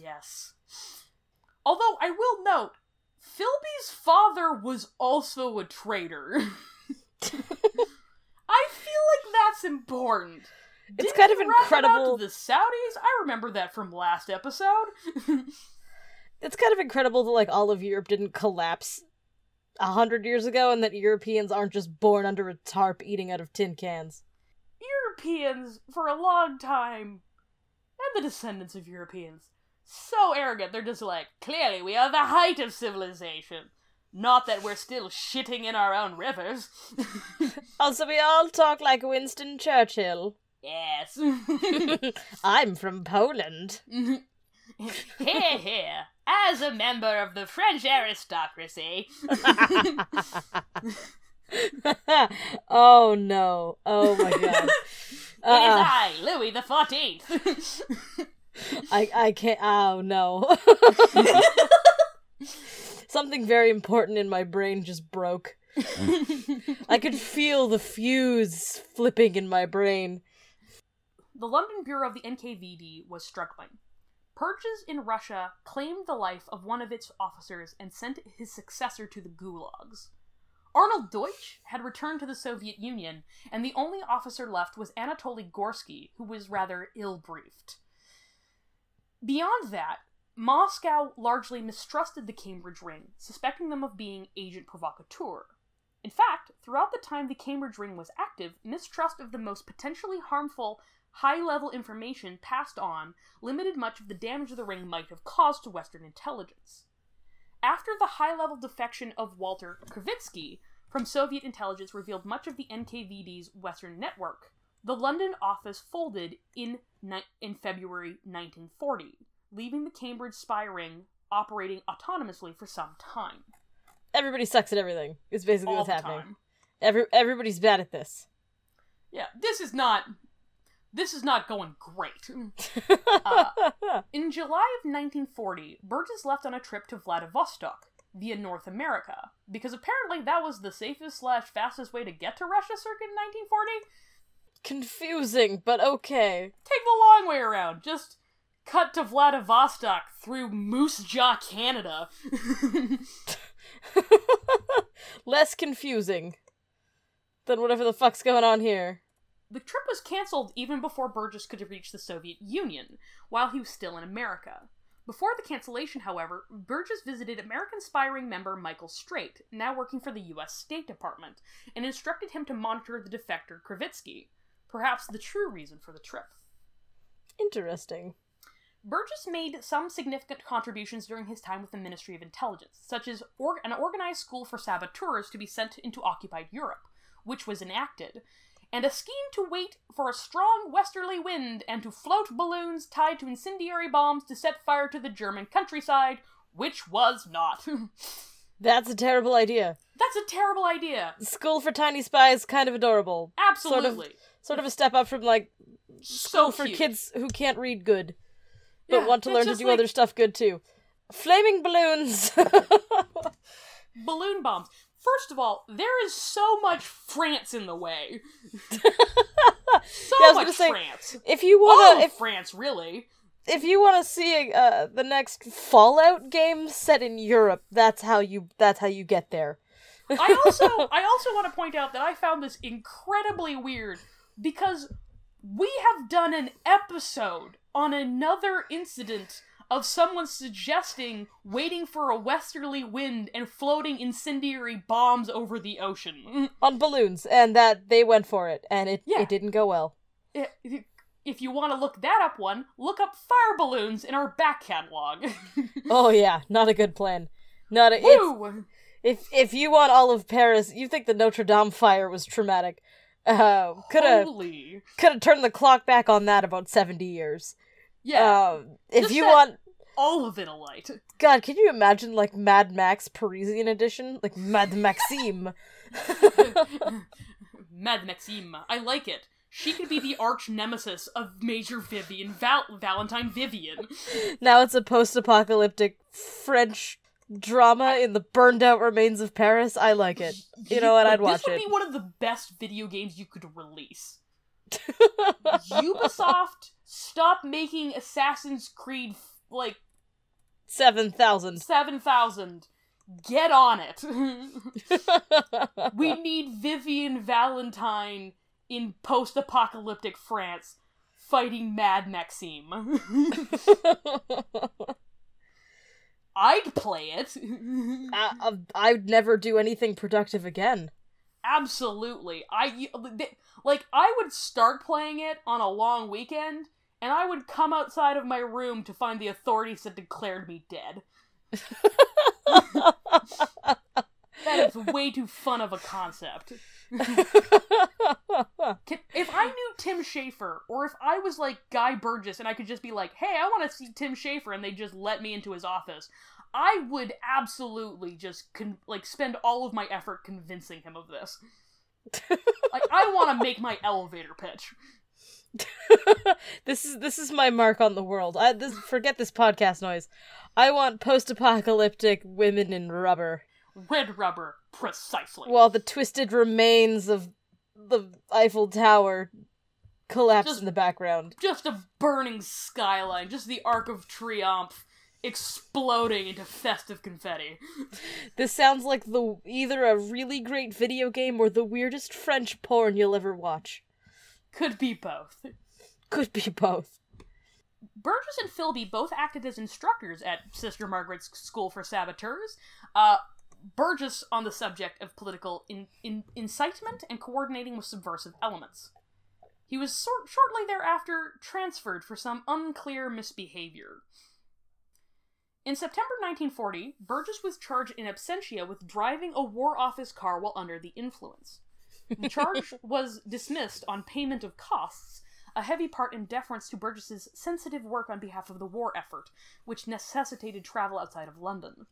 Yes. Although, I will note, Philby's father was also a traitor. I feel like that's important. It's kind of incredible. The Saudis? I remember that from last episode. It's kind of incredible that like all of Europe didn't collapse 100 years ago, and that Europeans aren't just born under a tarp eating out of tin cans. Europeans, for a long time, and the descendants of Europeans, so arrogant. They're just like, clearly we are the height of civilization. Not that we're still shitting in our own rivers. Also, we all talk like Winston Churchill. Yes. I'm from Poland. Here, here. As a member of the French aristocracy. Oh, no. Oh, my God. It is I, Louis the 14th. I can't... Oh, no. Something very important in my brain just broke. I could feel the fuse flipping in my brain. The London Bureau of the NKVD was struggling. Purges in Russia claimed the life of one of its officers and sent his successor to the gulags. Arnold Deutsch had returned to the Soviet Union, and the only officer left was Anatoly Gorsky, who was rather ill-briefed. Beyond that, Moscow largely mistrusted the Cambridge Ring, suspecting them of being agent provocateur. In fact, throughout the time the Cambridge Ring was active, mistrust of the most potentially harmful, high-level information passed on limited much of the damage the Ring might have caused to Western intelligence. After the high-level defection of Walter Kravitsky from Soviet intelligence revealed much of the NKVD's Western network, the London office folded in February 1940, leaving the Cambridge spy ring operating autonomously for some time. Everybody sucks at everything. It's basically all what's happening. Time. Everybody's bad at this. Yeah, this is not going great. In July of 1940, Burgess left on a trip to Vladivostok via North America, because apparently that was the safest/fastest way to get to Russia circa 1940. Confusing, but okay. Take the long way around. Just cut to Vladivostok through Moose Jaw, Canada. Less confusing than whatever the fuck's going on here. The trip was cancelled even before Burgess could reach the Soviet Union, while he was still in America. Before the cancellation, however, Burgess visited American spy ring member Michael Straight, now working for the U.S. State Department, and instructed him to monitor the defector Kravitsky, perhaps the true reason for the trip. Interesting. Burgess made some significant contributions during his time with the Ministry of Intelligence, such as an organized school for saboteurs to be sent into occupied Europe, which was enacted, and a scheme to wait for a strong westerly wind and to float balloons tied to incendiary bombs to set fire to the German countryside, which was not. That's a terrible idea. That's a terrible idea. School for tiny spies, kind of adorable. Absolutely. Sort of a step up from, like, school for kids who can't read good, but want to learn to do other stuff good, too. Flaming balloons! Balloon bombs. First of all, there is so much France in the way. France. If you want to, France really. If you want to see the next Fallout game set in Europe, that's how you get there. I also want to point out that I found this incredibly weird because we have done an episode on another incident of someone suggesting waiting for a westerly wind and floating incendiary bombs over the ocean. On balloons, and that they went for it, and it didn't go well. If you want to look that up look up fire balloons in our back catalog. Oh yeah, not a good plan. Woo! If you want all of Paris, you think the Notre Dame fire was traumatic. Could have turned the clock back on that about 70 years. Yeah, if you want all of it alight. God, can you imagine, like, Mad Max Parisian edition? Like, Mad Maxime. Mad Maxime. I like it. She could be the arch nemesis of Major Vivian, Valentine Vivian. Now it's a post-apocalyptic French drama in the burned-out remains of Paris. I like it. You know what? I'd watch it. This would be one of the best video games you could release. Ubisoft, stop making Assassin's Creed 7,000. Get on it. We need Vivian Valentine in post-apocalyptic France fighting Mad Maxime. I'd play it. I'd never do anything productive again. Absolutely. I would start playing it on a long weekend, and I would come outside of my room to find the authorities that declared me dead. That is way too fun of a concept. If I knew Tim Schafer, or if I was like Guy Burgess, and I could just be like, hey, I want to see Tim Schafer, and they just let me into his office, I would absolutely just spend all of my effort convincing him of this. I want to make my elevator pitch. This is my mark on the world. Forget this podcast noise. I want post-apocalyptic women in rubber. Red rubber, precisely. While the twisted remains of the Eiffel Tower collapse in the background. Just a burning skyline, just the Arc of Triomphe exploding into festive confetti. This sounds like either a really great video game or the weirdest French porn you'll ever watch. Could be both. Could be both. Burgess and Philby both acted as instructors at Sister Margaret's School for Saboteurs. Burgess on the subject of political incitement and coordinating with subversive elements. He was shortly thereafter transferred for some unclear misbehavior. In September 1940, Burgess was charged in absentia with driving a War Office car while under the influence. The charge was dismissed on payment of costs, a heavy part in deference to Burgess's sensitive work on behalf of the war effort, which necessitated travel outside of London.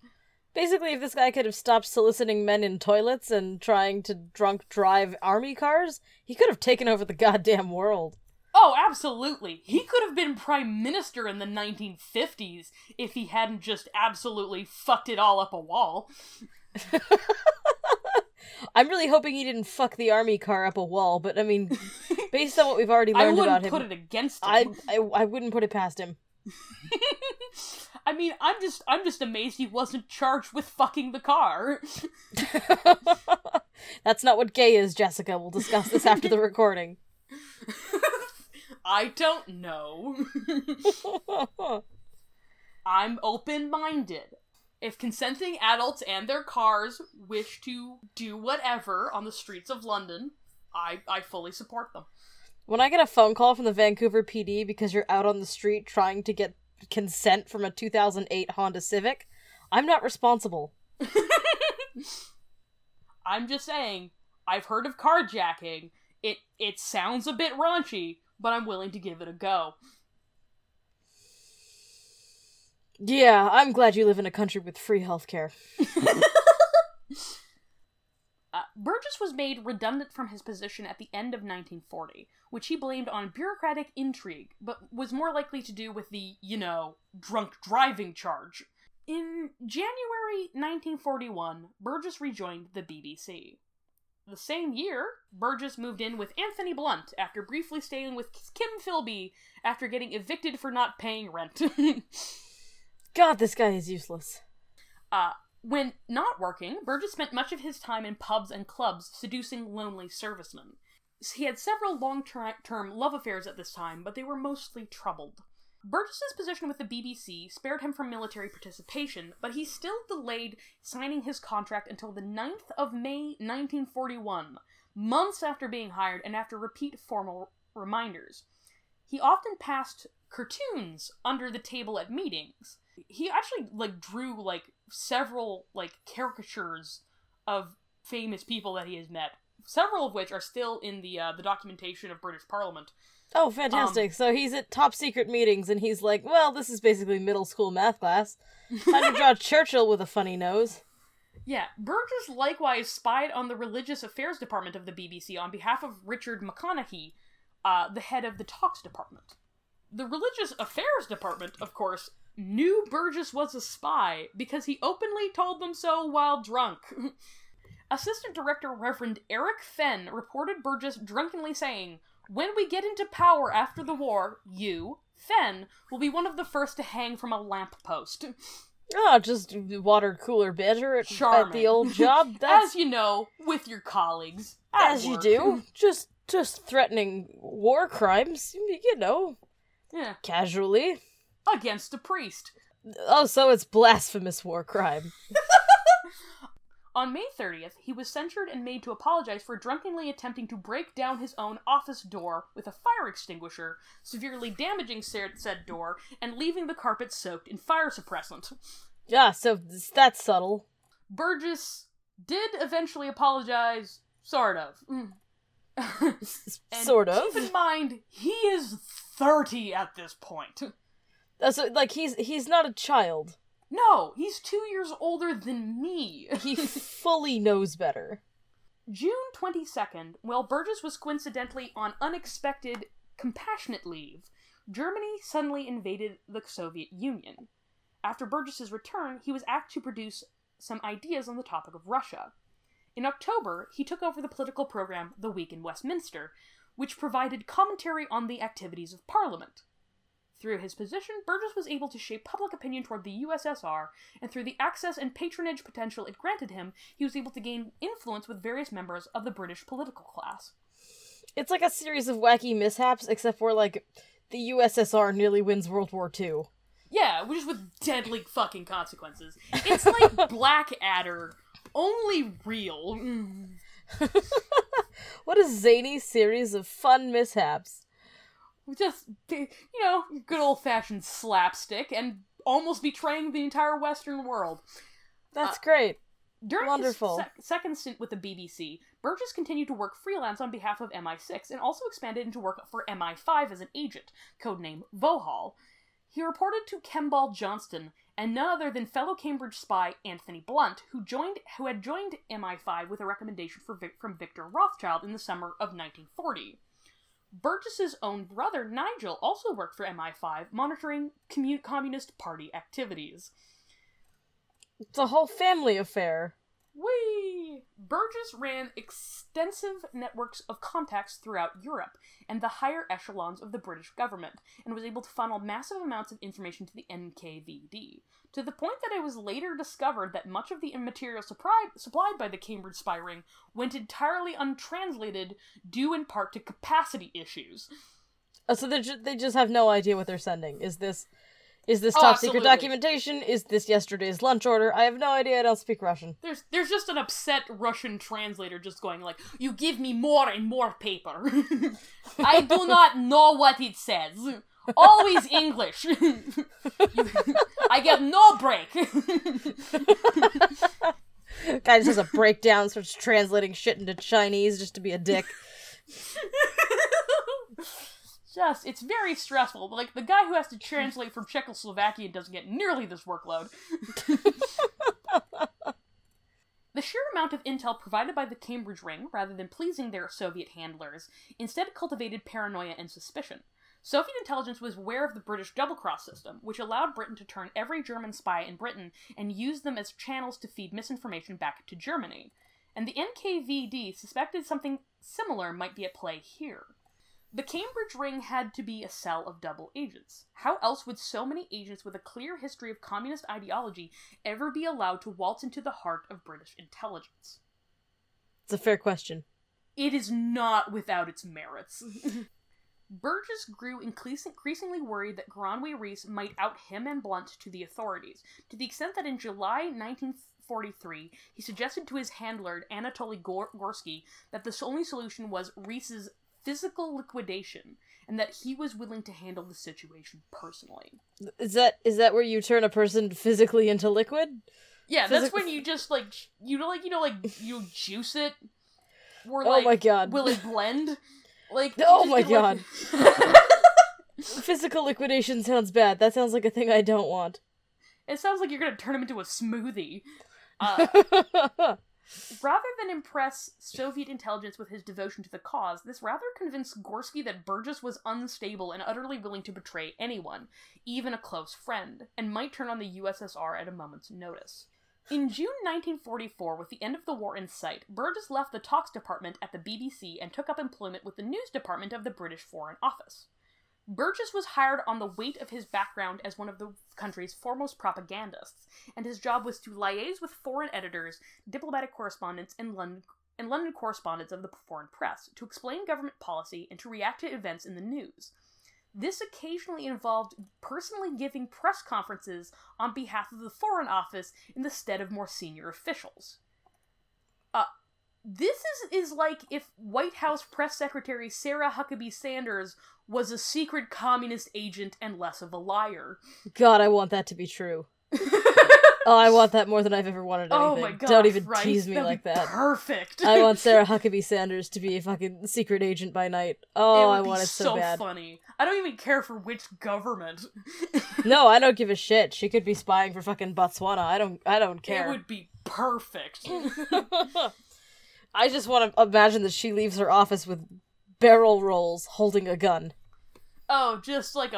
Basically, if this guy could have stopped soliciting men in toilets and trying to drunk drive army cars, he could have taken over the goddamn world. Oh, absolutely. He could have been prime minister in the 1950s if he hadn't just absolutely fucked it all up a wall. I'm really hoping he didn't fuck the army car up a wall, but I mean, based on what we've already learned about him... I wouldn't put it against him. I wouldn't put it past him. I mean, I'm just amazed he wasn't charged with fucking the car. That's not what gay is, Jessica. We'll discuss this after the recording. I don't know. I'm open-minded. If consenting adults and their cars wish to do whatever on the streets of London, I fully support them. When I get a phone call from the Vancouver PD because you're out on the street trying to get consent from a 2008 Honda Civic, I'm not responsible. I'm just saying, I've heard of carjacking. It sounds a bit raunchy, but I'm willing to give it a go. Yeah, I'm glad you live in a country with free healthcare. Burgess was made redundant from his position at the end of 1940, which he blamed on bureaucratic intrigue, but was more likely to do with the, drunk driving charge. In January 1941, Burgess rejoined the BBC. The same year, Burgess moved in with Anthony Blunt after briefly staying with Kim Philby after getting evicted for not paying rent. God, this guy is useless. When not working, Burgess spent much of his time in pubs and clubs seducing lonely servicemen. He had several long-term love affairs at this time, but they were mostly troubled. Burgess's position with the BBC spared him from military participation, but he still delayed signing his contract until the 9th of May 1941, months after being hired and after repeat formal reminders. He often passed cartoons under the table at meetings. He actually, drew, several, caricatures of famous people that he has met, several of which are still in the documentation of British Parliament. Oh, fantastic. So he's at top-secret meetings, and he's like, well, this is basically middle school math class. How to draw Churchill with a funny nose. Yeah, Burgess likewise spied on the Religious Affairs Department of the BBC on behalf of Richard McConaughey, the head of the Talks Department. The Religious Affairs Department, of course, knew Burgess was a spy because he openly told them so while drunk. Assistant Director Reverend Eric Fenn reported Burgess drunkenly saying, "When we get into power after the war, you, Fenn, will be one of the first to hang from a lamppost." Oh, just water cooler banter at the old job. That's, as you know, with your colleagues. As work. You do. Just threatening war crimes, Yeah. Casually. Against a priest. Oh, so it's blasphemous war crime. On May 30th, he was censured and made to apologize for drunkenly attempting to break down his own office door with a fire extinguisher, severely damaging said door, and leaving the carpet soaked in fire suppressant. Yeah, so that's subtle. Burgess did eventually apologize, sort of. Sort of. Keep in mind, he is 30 at this point. So, he's not a child. No, he's 2 years older than me. He fully knows better. June 22nd, while Burgess was coincidentally on unexpected compassionate leave, Germany suddenly invaded the Soviet Union. After Burgess's return, he was asked to produce some ideas on the topic of Russia. In October, he took over the political program The Week in Westminster, which provided commentary on the activities of Parliament. Through his position, Burgess was able to shape public opinion toward the USSR, and through the access and patronage potential it granted him, he was able to gain influence with various members of the British political class. It's like a series of wacky mishaps, except for, like, the USSR nearly wins World War II. Yeah, which is with deadly fucking consequences. It's like Blackadder, only real. Mm. What a zany series of fun mishaps. Just, you know, good old-fashioned slapstick and almost betraying the entire Western world. That's great. During Wonderful. His second stint with the BBC, Burgess continued to work freelance on behalf of MI6 and also expanded into work for MI5 as an agent, codenamed Vohal. He reported to Kembal Johnston and none other than fellow Cambridge spy Anthony Blunt, who had joined MI5 with a recommendation from Victor Rothschild in the summer of 1940. Burgess's own brother, Nigel, also worked for MI5, monitoring Communist Party activities. It's a whole family affair. Whee! Burgess ran extensive networks of contacts throughout Europe and the higher echelons of the British government, and was able to funnel massive amounts of information to the NKVD, to the point that it was later discovered that much of the material supplied by the Cambridge spy ring went entirely untranslated, due in part to capacity issues. Oh, so they just have no idea what they're sending. Is this top-secret documentation? Is this yesterday's lunch order? I have no idea. I don't speak Russian. There's just an upset Russian translator just going like, "You give me more and more paper. I do not know what it says. Always English. I get no break." Guy just has a breakdown, starts translating shit into Chinese just to be a dick. Just, it's very stressful. Like, the guy who has to translate from Czechoslovakian doesn't get nearly this workload. The sheer amount of intel provided by the Cambridge Ring, rather than pleasing their Soviet handlers, instead cultivated paranoia and suspicion. Soviet intelligence was aware of the British double-cross system, which allowed Britain to turn every German spy in Britain and use them as channels to feed misinformation back to Germany. And the NKVD suspected something similar might be at play here. The Cambridge Ring had to be a cell of double agents. How else would so many agents with a clear history of communist ideology ever be allowed to waltz into the heart of British intelligence? It's a fair question. It is not without its merits. Burgess grew increasingly worried that Goronwy Rees might out him and Blunt to the authorities, to the extent that in July 1943, he suggested to his handler, Anatoly Gorsky, that the only solution was Rees's physical liquidation, and that he was willing to handle the situation personally. Is that where you turn a person physically into liquid? Yeah, that's when you just you juice it. Or, like, oh my god! Will it blend? Like, oh my god! Physical liquidation sounds bad. That sounds like a thing I don't want. It sounds like you're gonna turn him into a smoothie. Rather than impress Soviet intelligence with his devotion to the cause, this rather convinced Gorsky that Burgess was unstable and utterly willing to betray anyone, even a close friend, and might turn on the USSR at a moment's notice. In June 1944, with the end of the war in sight, Burgess left the talks department at the BBC and took up employment with the news department of the British Foreign Office. Burgess was hired on the weight of his background as one of the country's foremost propagandists, and his job was to liaise with foreign editors, diplomatic correspondents, and London correspondents of the foreign press, to explain government policy and to react to events in the news. This occasionally involved personally giving press conferences on behalf of the Foreign Office in the stead of more senior officials. This is like if White House Press Secretary Sarah Huckabee Sanders was a secret communist agent and less of a liar. God, I want that to be true. I want that more than I've ever wanted anything. Oh my god, don't even tease me. That'd like that. Perfect. I want Sarah Huckabee Sanders to be a fucking secret agent by night. Oh, I want it so bad. It would be so funny. I don't even care for which government. No, I don't give a shit. She could be spying for fucking Botswana. I don't care. It would be perfect. I just want to imagine that she leaves her office with barrel rolls holding a gun. Oh, just like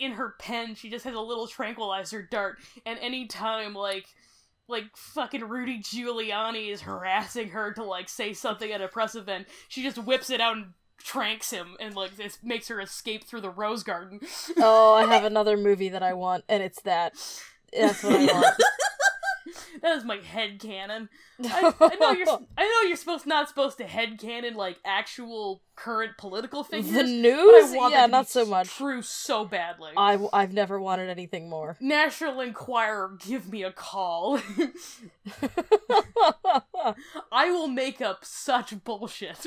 in her pen, she just has a little tranquilizer dart, and any time, like fucking Rudy Giuliani is harassing her to, like, say something at a press event, she just whips it out and tranks him and like this makes her escape through the rose garden. Oh, I have another movie that I want, and it's that. That's what I want. That is my headcanon. I know you're not supposed to headcanon like actual current political figures. The news, but I want that to not be so much. True, so badly. I've never wanted anything more. National Enquirer, give me a call. I will make up such bullshit.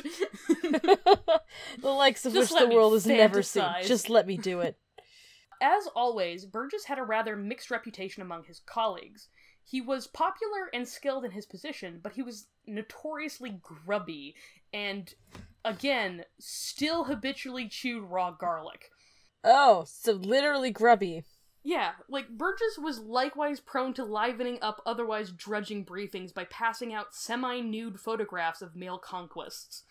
The likes of which the world has never seen. Just let me do it. As always, Burgess had a rather mixed reputation among his colleagues. He was popular and skilled in his position, but he was notoriously grubby and, again, still habitually chewed raw garlic. Oh, so literally grubby. Yeah, like, Burgess was likewise prone to livening up otherwise drudging briefings by passing out semi-nude photographs of male conquests.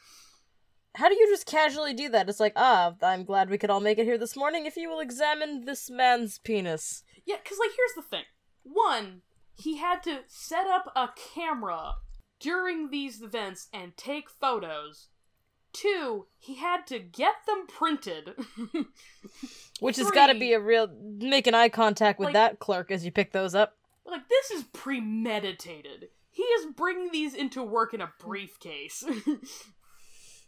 How do you just casually do that? It's like, I'm glad we could all make it here this morning if you will examine this man's penis. Yeah, because, like, here's the thing. One, he had to set up a camera during these events and take photos. Two, he had to get them printed. Which has got to be a real... Make an eye contact with that clerk as you pick those up. Like, this is premeditated. He is bringing these into work in a briefcase.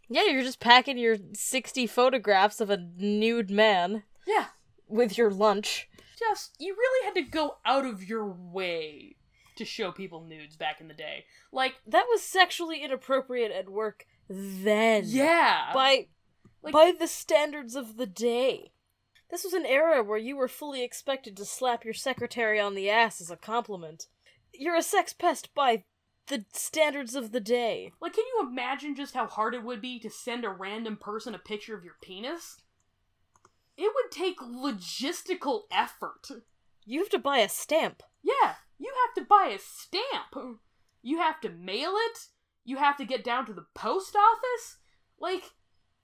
Yeah, you're just packing your 60 photographs of a nude man. Yeah. With your lunch. Just, you really had to go out of your way to show people nudes back in the day. Like, that was sexually inappropriate at work then. Yeah. By the standards of the day. This was an era where you were fully expected to slap your secretary on the ass as a compliment. You're a sex pest by the standards of the day. Like, can you imagine just how hard it would be to send a random person a picture of your penis? It would take logistical effort. You have to buy a stamp. Yeah, you have to buy a stamp. You have to mail it. You have to get down to the post office. Like,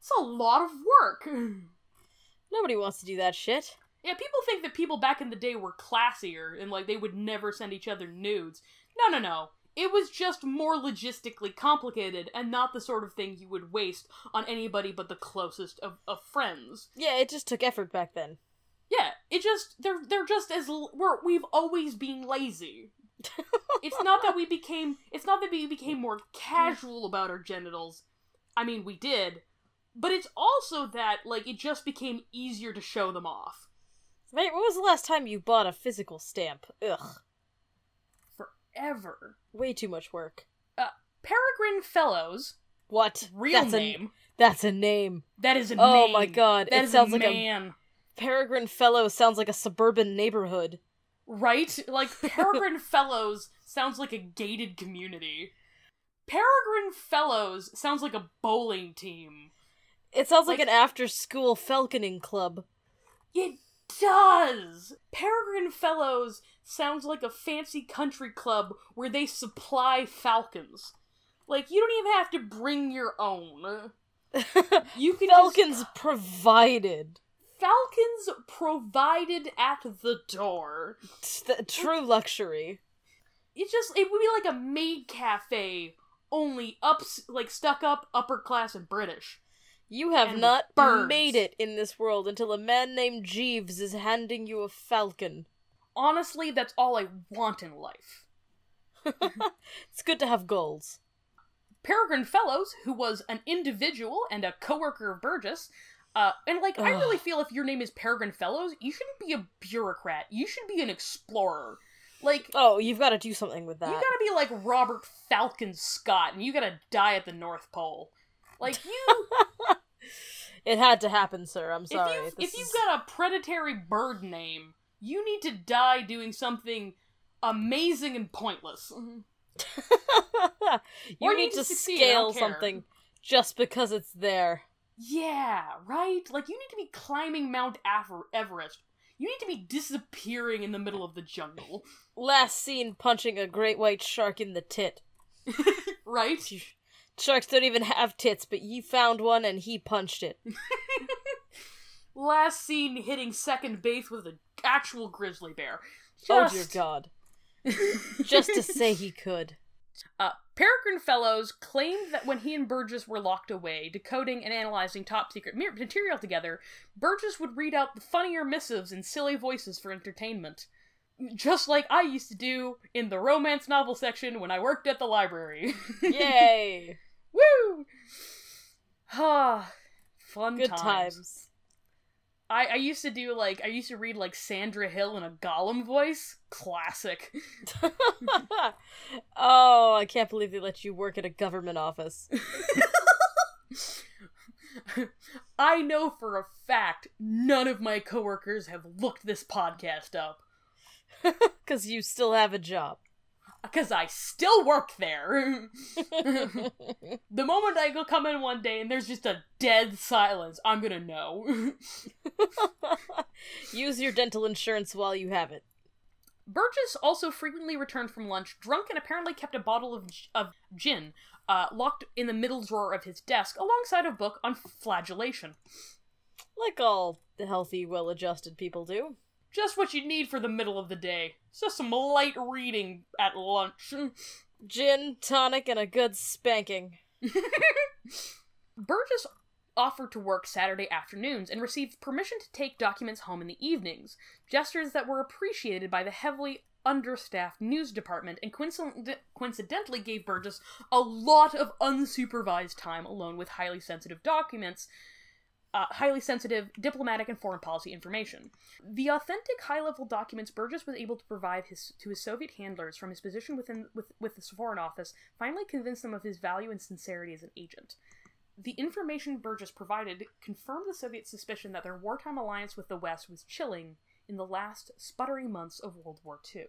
it's a lot of work. Nobody wants to do that shit. Yeah, people think that people back in the day were classier and, like, they would never send each other nudes. No. It was just more logistically complicated and not the sort of thing you would waste on anybody but the closest of friends. Yeah, it just took effort back then. Yeah, it just, they're just as, we've always been lazy. It's not that we became more casual about our genitals. I mean, we did. But it's also that, like, it just became easier to show them off. Wait, when was the last time you bought a physical stamp? Ugh. Ever. Way too much work. Peregrine Fellows. What? Real that's name. That's a name. That is a name. Oh my god. That it is sounds a man. Like a Peregrine Fellows sounds like a suburban neighborhood. Right? Like, Peregrine Fellows sounds like a gated community. Peregrine Fellows sounds like a bowling team. It sounds like an after-school falconing club. It does! Peregrine Fellows sounds like a fancy country club where they supply falcons. Like, you don't even have to bring your own. You can falcons just... provided. Falcons provided at the door. True luxury. It would be like a maid cafe, only stuck up, upper class and British. You have not made it in this world until a man named Jeeves is handing you a falcon. Honestly, that's all I want in life. It's good to have goals. Peregrine Fellows, who was an individual and a coworker of Burgess, and I really feel if your name is Peregrine Fellows, you shouldn't be a bureaucrat. You should be an explorer. Like, oh, you've got to do something with that. You got to be like Robert Falcon Scott, and you got to die at the North Pole. Like, you... It had to happen, sir. I'm sorry. If you've got a predatory bird name, you need to die doing something amazing and pointless. You need to scale something just because it's there. Yeah, right? Like, you need to be climbing Mount Everest. You need to be disappearing in the middle of the jungle. Last seen punching a great white shark in the tit. Right? Sharks don't even have tits, but you found one and he punched it. Last seen hitting second base with an actual grizzly bear. Oh dear god. Just to say he could. Peregrine Fellows claimed that when he and Burgess were locked away, decoding and analyzing top-secret material together, Burgess would read out the funnier missives in silly voices for entertainment. Just like I used to do in the romance novel section when I worked at the library. Yay! Woo! Ah, fun times. Good times. I used to do, like, I used to read, like, Sandra Hill in a Gollum voice. Classic. Oh, I can't believe they let you work at a government office. I know for a fact none of my coworkers have looked this podcast up. Because you still have a job. Because I still work there. The moment I go come in one day and there's just a dead silence, I'm gonna know. Use your dental insurance while you have it. Burgess also frequently returned from lunch drunk and apparently kept a bottle of gin locked in the middle drawer of his desk alongside a book on flagellation. Like all the healthy, well-adjusted people do. Just what you need for the middle of the day. Just some light reading at lunch. Gin, tonic, and a good spanking. Burgess offered to work Saturday afternoons and received permission to take documents home in the evenings, gestures that were appreciated by the heavily understaffed news department and coincidentally gave Burgess a lot of unsupervised time alone with highly sensitive documents, highly sensitive diplomatic and foreign policy information. The authentic high-level documents Burgess was able to provide to his Soviet handlers from his position with the Foreign Office finally convinced them of his value and sincerity as an agent. The information Burgess provided confirmed the Soviet suspicion that their wartime alliance with the West was chilling in the last sputtering months of World War II.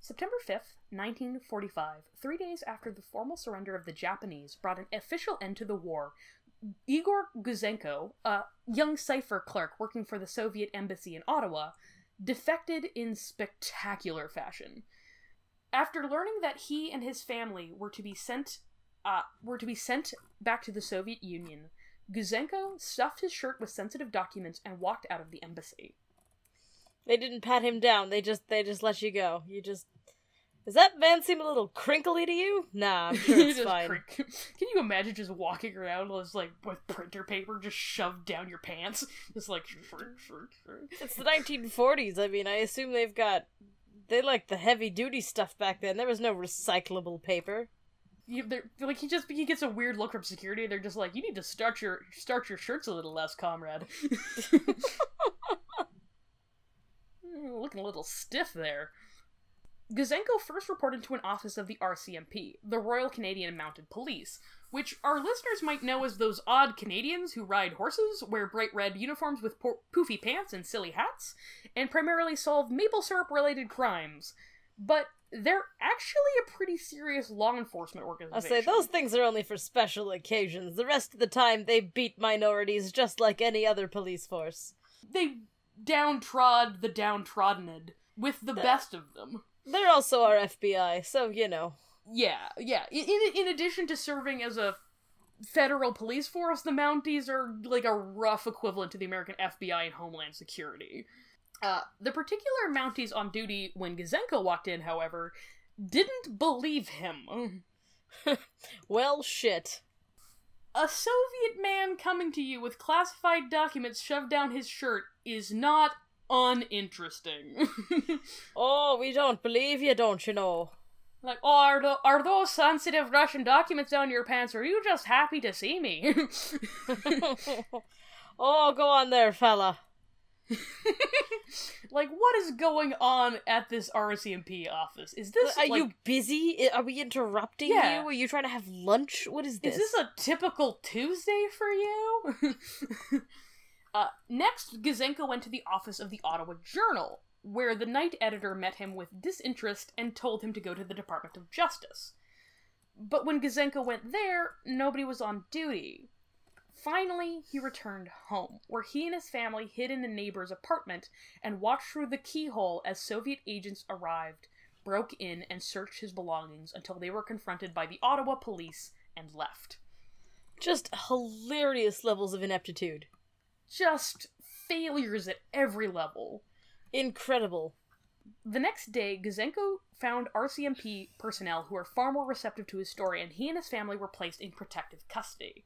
September 5th, 1945, 3 days after the formal surrender of the Japanese brought an official end to the war, Igor Gouzenko, a young cipher clerk working for the Soviet embassy in Ottawa, defected in spectacular fashion. After learning that he and his family were to be sent back to the Soviet Union, Gouzenko stuffed his shirt with sensitive documents and walked out of the embassy. They didn't pat him down. They just let you go. You just... Does that van seem a little crinkly to you? Nah, I'm sure it's fine. Can you imagine just walking around with printer paper just shoved down your pants? Just like... It's the 1940s. I mean, I assume they've got... They like the heavy-duty stuff back then. There was no recyclable paper. He gets a weird look from security. They're just like, you need to starch your shirts a little less, comrade. Looking a little stiff there. Gouzenko first reported to an office of the RCMP, the Royal Canadian Mounted Police, which our listeners might know as those odd Canadians who ride horses, wear bright red uniforms with poofy pants and silly hats, and primarily solve maple syrup-related crimes. But they're actually a pretty serious law enforcement organization. I'll say, those things are only for special occasions. The rest of the time, they beat minorities just like any other police force. They downtrod the downtroddened with the best of them. They're also our FBI, so, you know. Yeah. In addition to serving as a federal police force, the Mounties are, like, a rough equivalent to the American FBI and Homeland Security. The particular Mounties on duty when Gouzenko walked in, however, didn't believe him. Well, shit. A Soviet man coming to you with classified documents shoved down his shirt is not uninteresting. Oh, we don't believe you, don't you know? Like, oh, are those sensitive Russian documents down your pants, or are you just happy to see me? Oh, go on there, fella. Like, what is going on at this RCMP office? Is this, are you busy? Are we interrupting you? Are you trying to have lunch? What is this? Is this a typical Tuesday for you? Next, Gouzenko went to the office of the Ottawa Journal, where the night editor met him with disinterest and told him to go to the Department of Justice. But when Gouzenko went there, nobody was on duty. Finally, he returned home, where he and his family hid in a neighbor's apartment and watched through the keyhole as Soviet agents arrived, broke in, and searched his belongings until they were confronted by the Ottawa police and left. Just hilarious levels of ineptitude. Just failures at every level. Incredible. The next day, Gouzenko found RCMP personnel who were far more receptive to his story, and he and his family were placed in protective custody.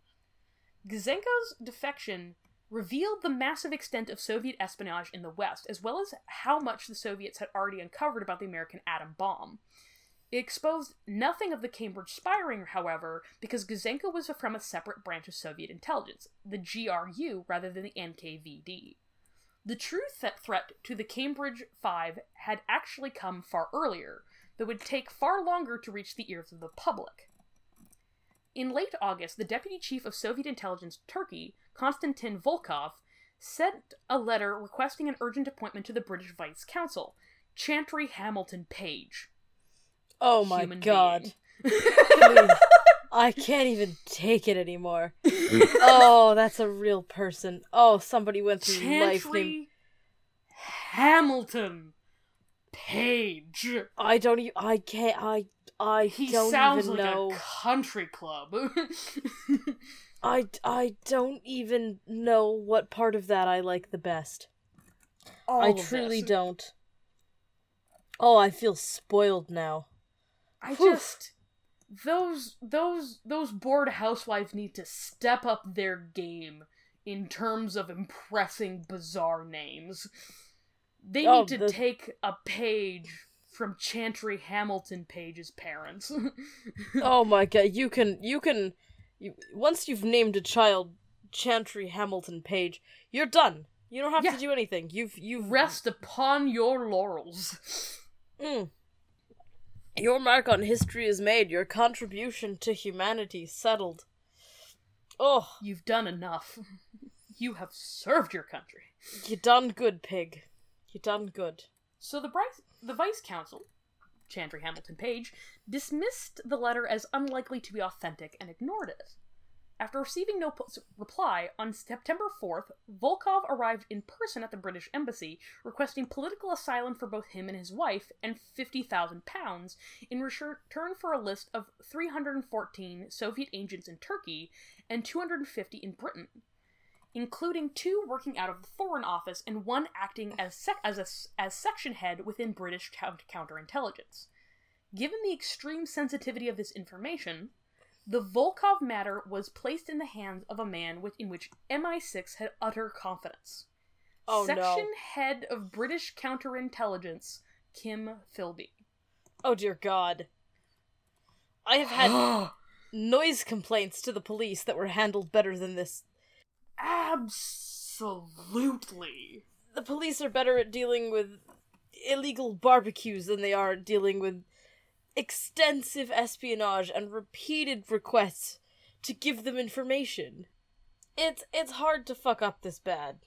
Gouzenko's defection revealed the massive extent of Soviet espionage in the West, as well as how much the Soviets had already uncovered about the American atom bomb. It exposed nothing of the Cambridge spying, however, because Gouzenko was from a separate branch of Soviet intelligence, the GRU rather than the NKVD. The true threat to the Cambridge Five had actually come far earlier, though would take far longer to reach the ears of the public. In late August, the Deputy Chief of Soviet Intelligence Turkey, Konstantin Volkov, sent a letter requesting an urgent appointment to the British Vice Consul, Chantry Hamilton Page. Oh my God. I can't even take it anymore. Oh, that's a real person. Oh, somebody went through life named Hamilton Page. I don't even know. He sounds like a country club. I don't even know what part of that I like the best. I truly don't. Oh, I feel spoiled now. Those bored housewives need to step up their game in terms of impressing bizarre names. They need to take a page from Chantry Hamilton Page's parents. Oh my God, you can, once you've named a child Chantry Hamilton Page, you're done. You don't have to do anything. You've rest upon your laurels. Mm. Your mark on history is made. Your contribution to humanity settled. Oh. You've done enough. You have served your country. You done good, pig. You done good. So the Vice Consul, Chantry Hamilton Page, dismissed the letter as unlikely to be authentic and ignored it. After receiving no reply, on September 4th, Volkov arrived in person at the British Embassy, requesting political asylum for both him and his wife, and £50,000 in return for a list of 314 Soviet agents in Turkey and 250 in Britain, including 2 working out of the Foreign Office and 1 acting as section head within British counterintelligence. Given the extreme sensitivity of this information, the Volkov matter was placed in the hands of a man in which MI6 had utter confidence. Oh, Section head of British counterintelligence, Kim Philby. Oh, dear God. I have had noise complaints to the police that were handled better than this. Absolutely. The police are better at dealing with illegal barbecues than they are at dealing with extensive espionage and repeated requests to give them information. It's hard to fuck up this bad.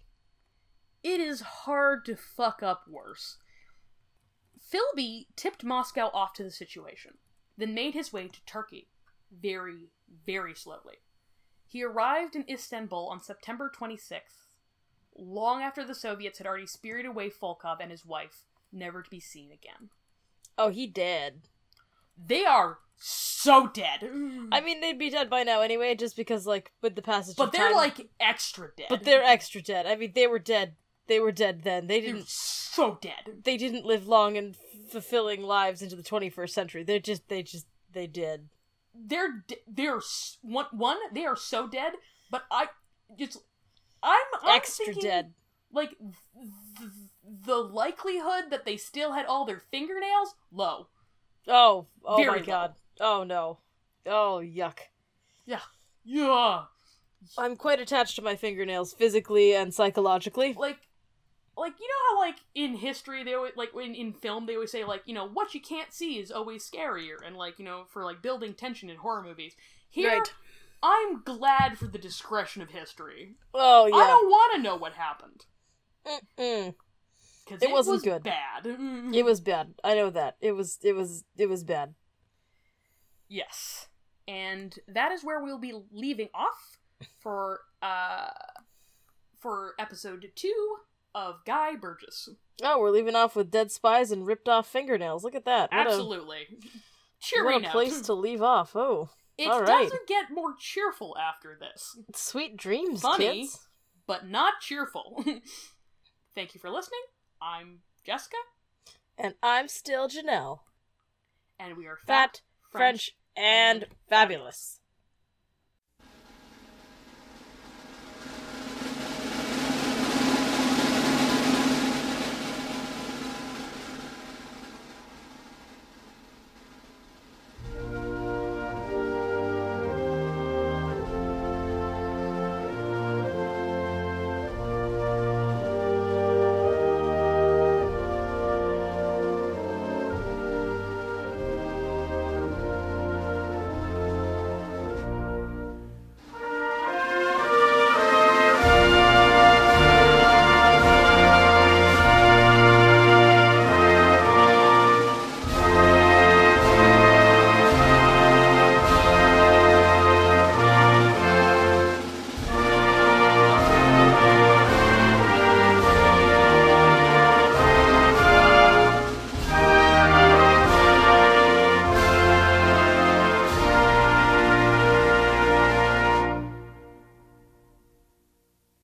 It is hard to fuck up worse. Philby tipped Moscow off to the situation, then made his way to Turkey, very, very slowly. He arrived in Istanbul on September 26th, long after the Soviets had already spirited away Volkov and his wife, never to be seen again. Oh, he dead. They are so dead. I mean, they'd be dead by now anyway, just because, like, with the passage of time. But they're, like, extra dead. But they're extra dead. I mean, they were dead. They were dead then. They're so dead. They didn't live long and fulfilling lives into the 21st century. They did. They are so dead, but I'm extra thinking, dead. Like, the likelihood that they still had all their fingernails, low. Oh very my God. Low. Oh, no. Oh, yuck. Yeah. I'm quite attached to my fingernails, physically and psychologically. Like you know how, like, in history, they always, like, in film, they always say, like, you know, what you can't see is always scarier, and, like, you know, for, like, building tension in horror movies. Here, right. I'm glad for the discretion of history. Oh, yeah. I don't want to know what happened. Mm-mm. It wasn't good. Bad. It was bad. I know that. It was bad. Yes. And that is where we'll be leaving off for episode 2 of Guy Burgess. Oh, we're leaving off with dead spies and ripped off fingernails. Look at that. Absolutely. Cheery place to leave off. Oh. It doesn't get more cheerful after this. Sweet dreams, funny, kids. But not cheerful. Thank you for listening. I'm Jessica. And I'm still Janelle. And we are Fat, French, and Fabulous.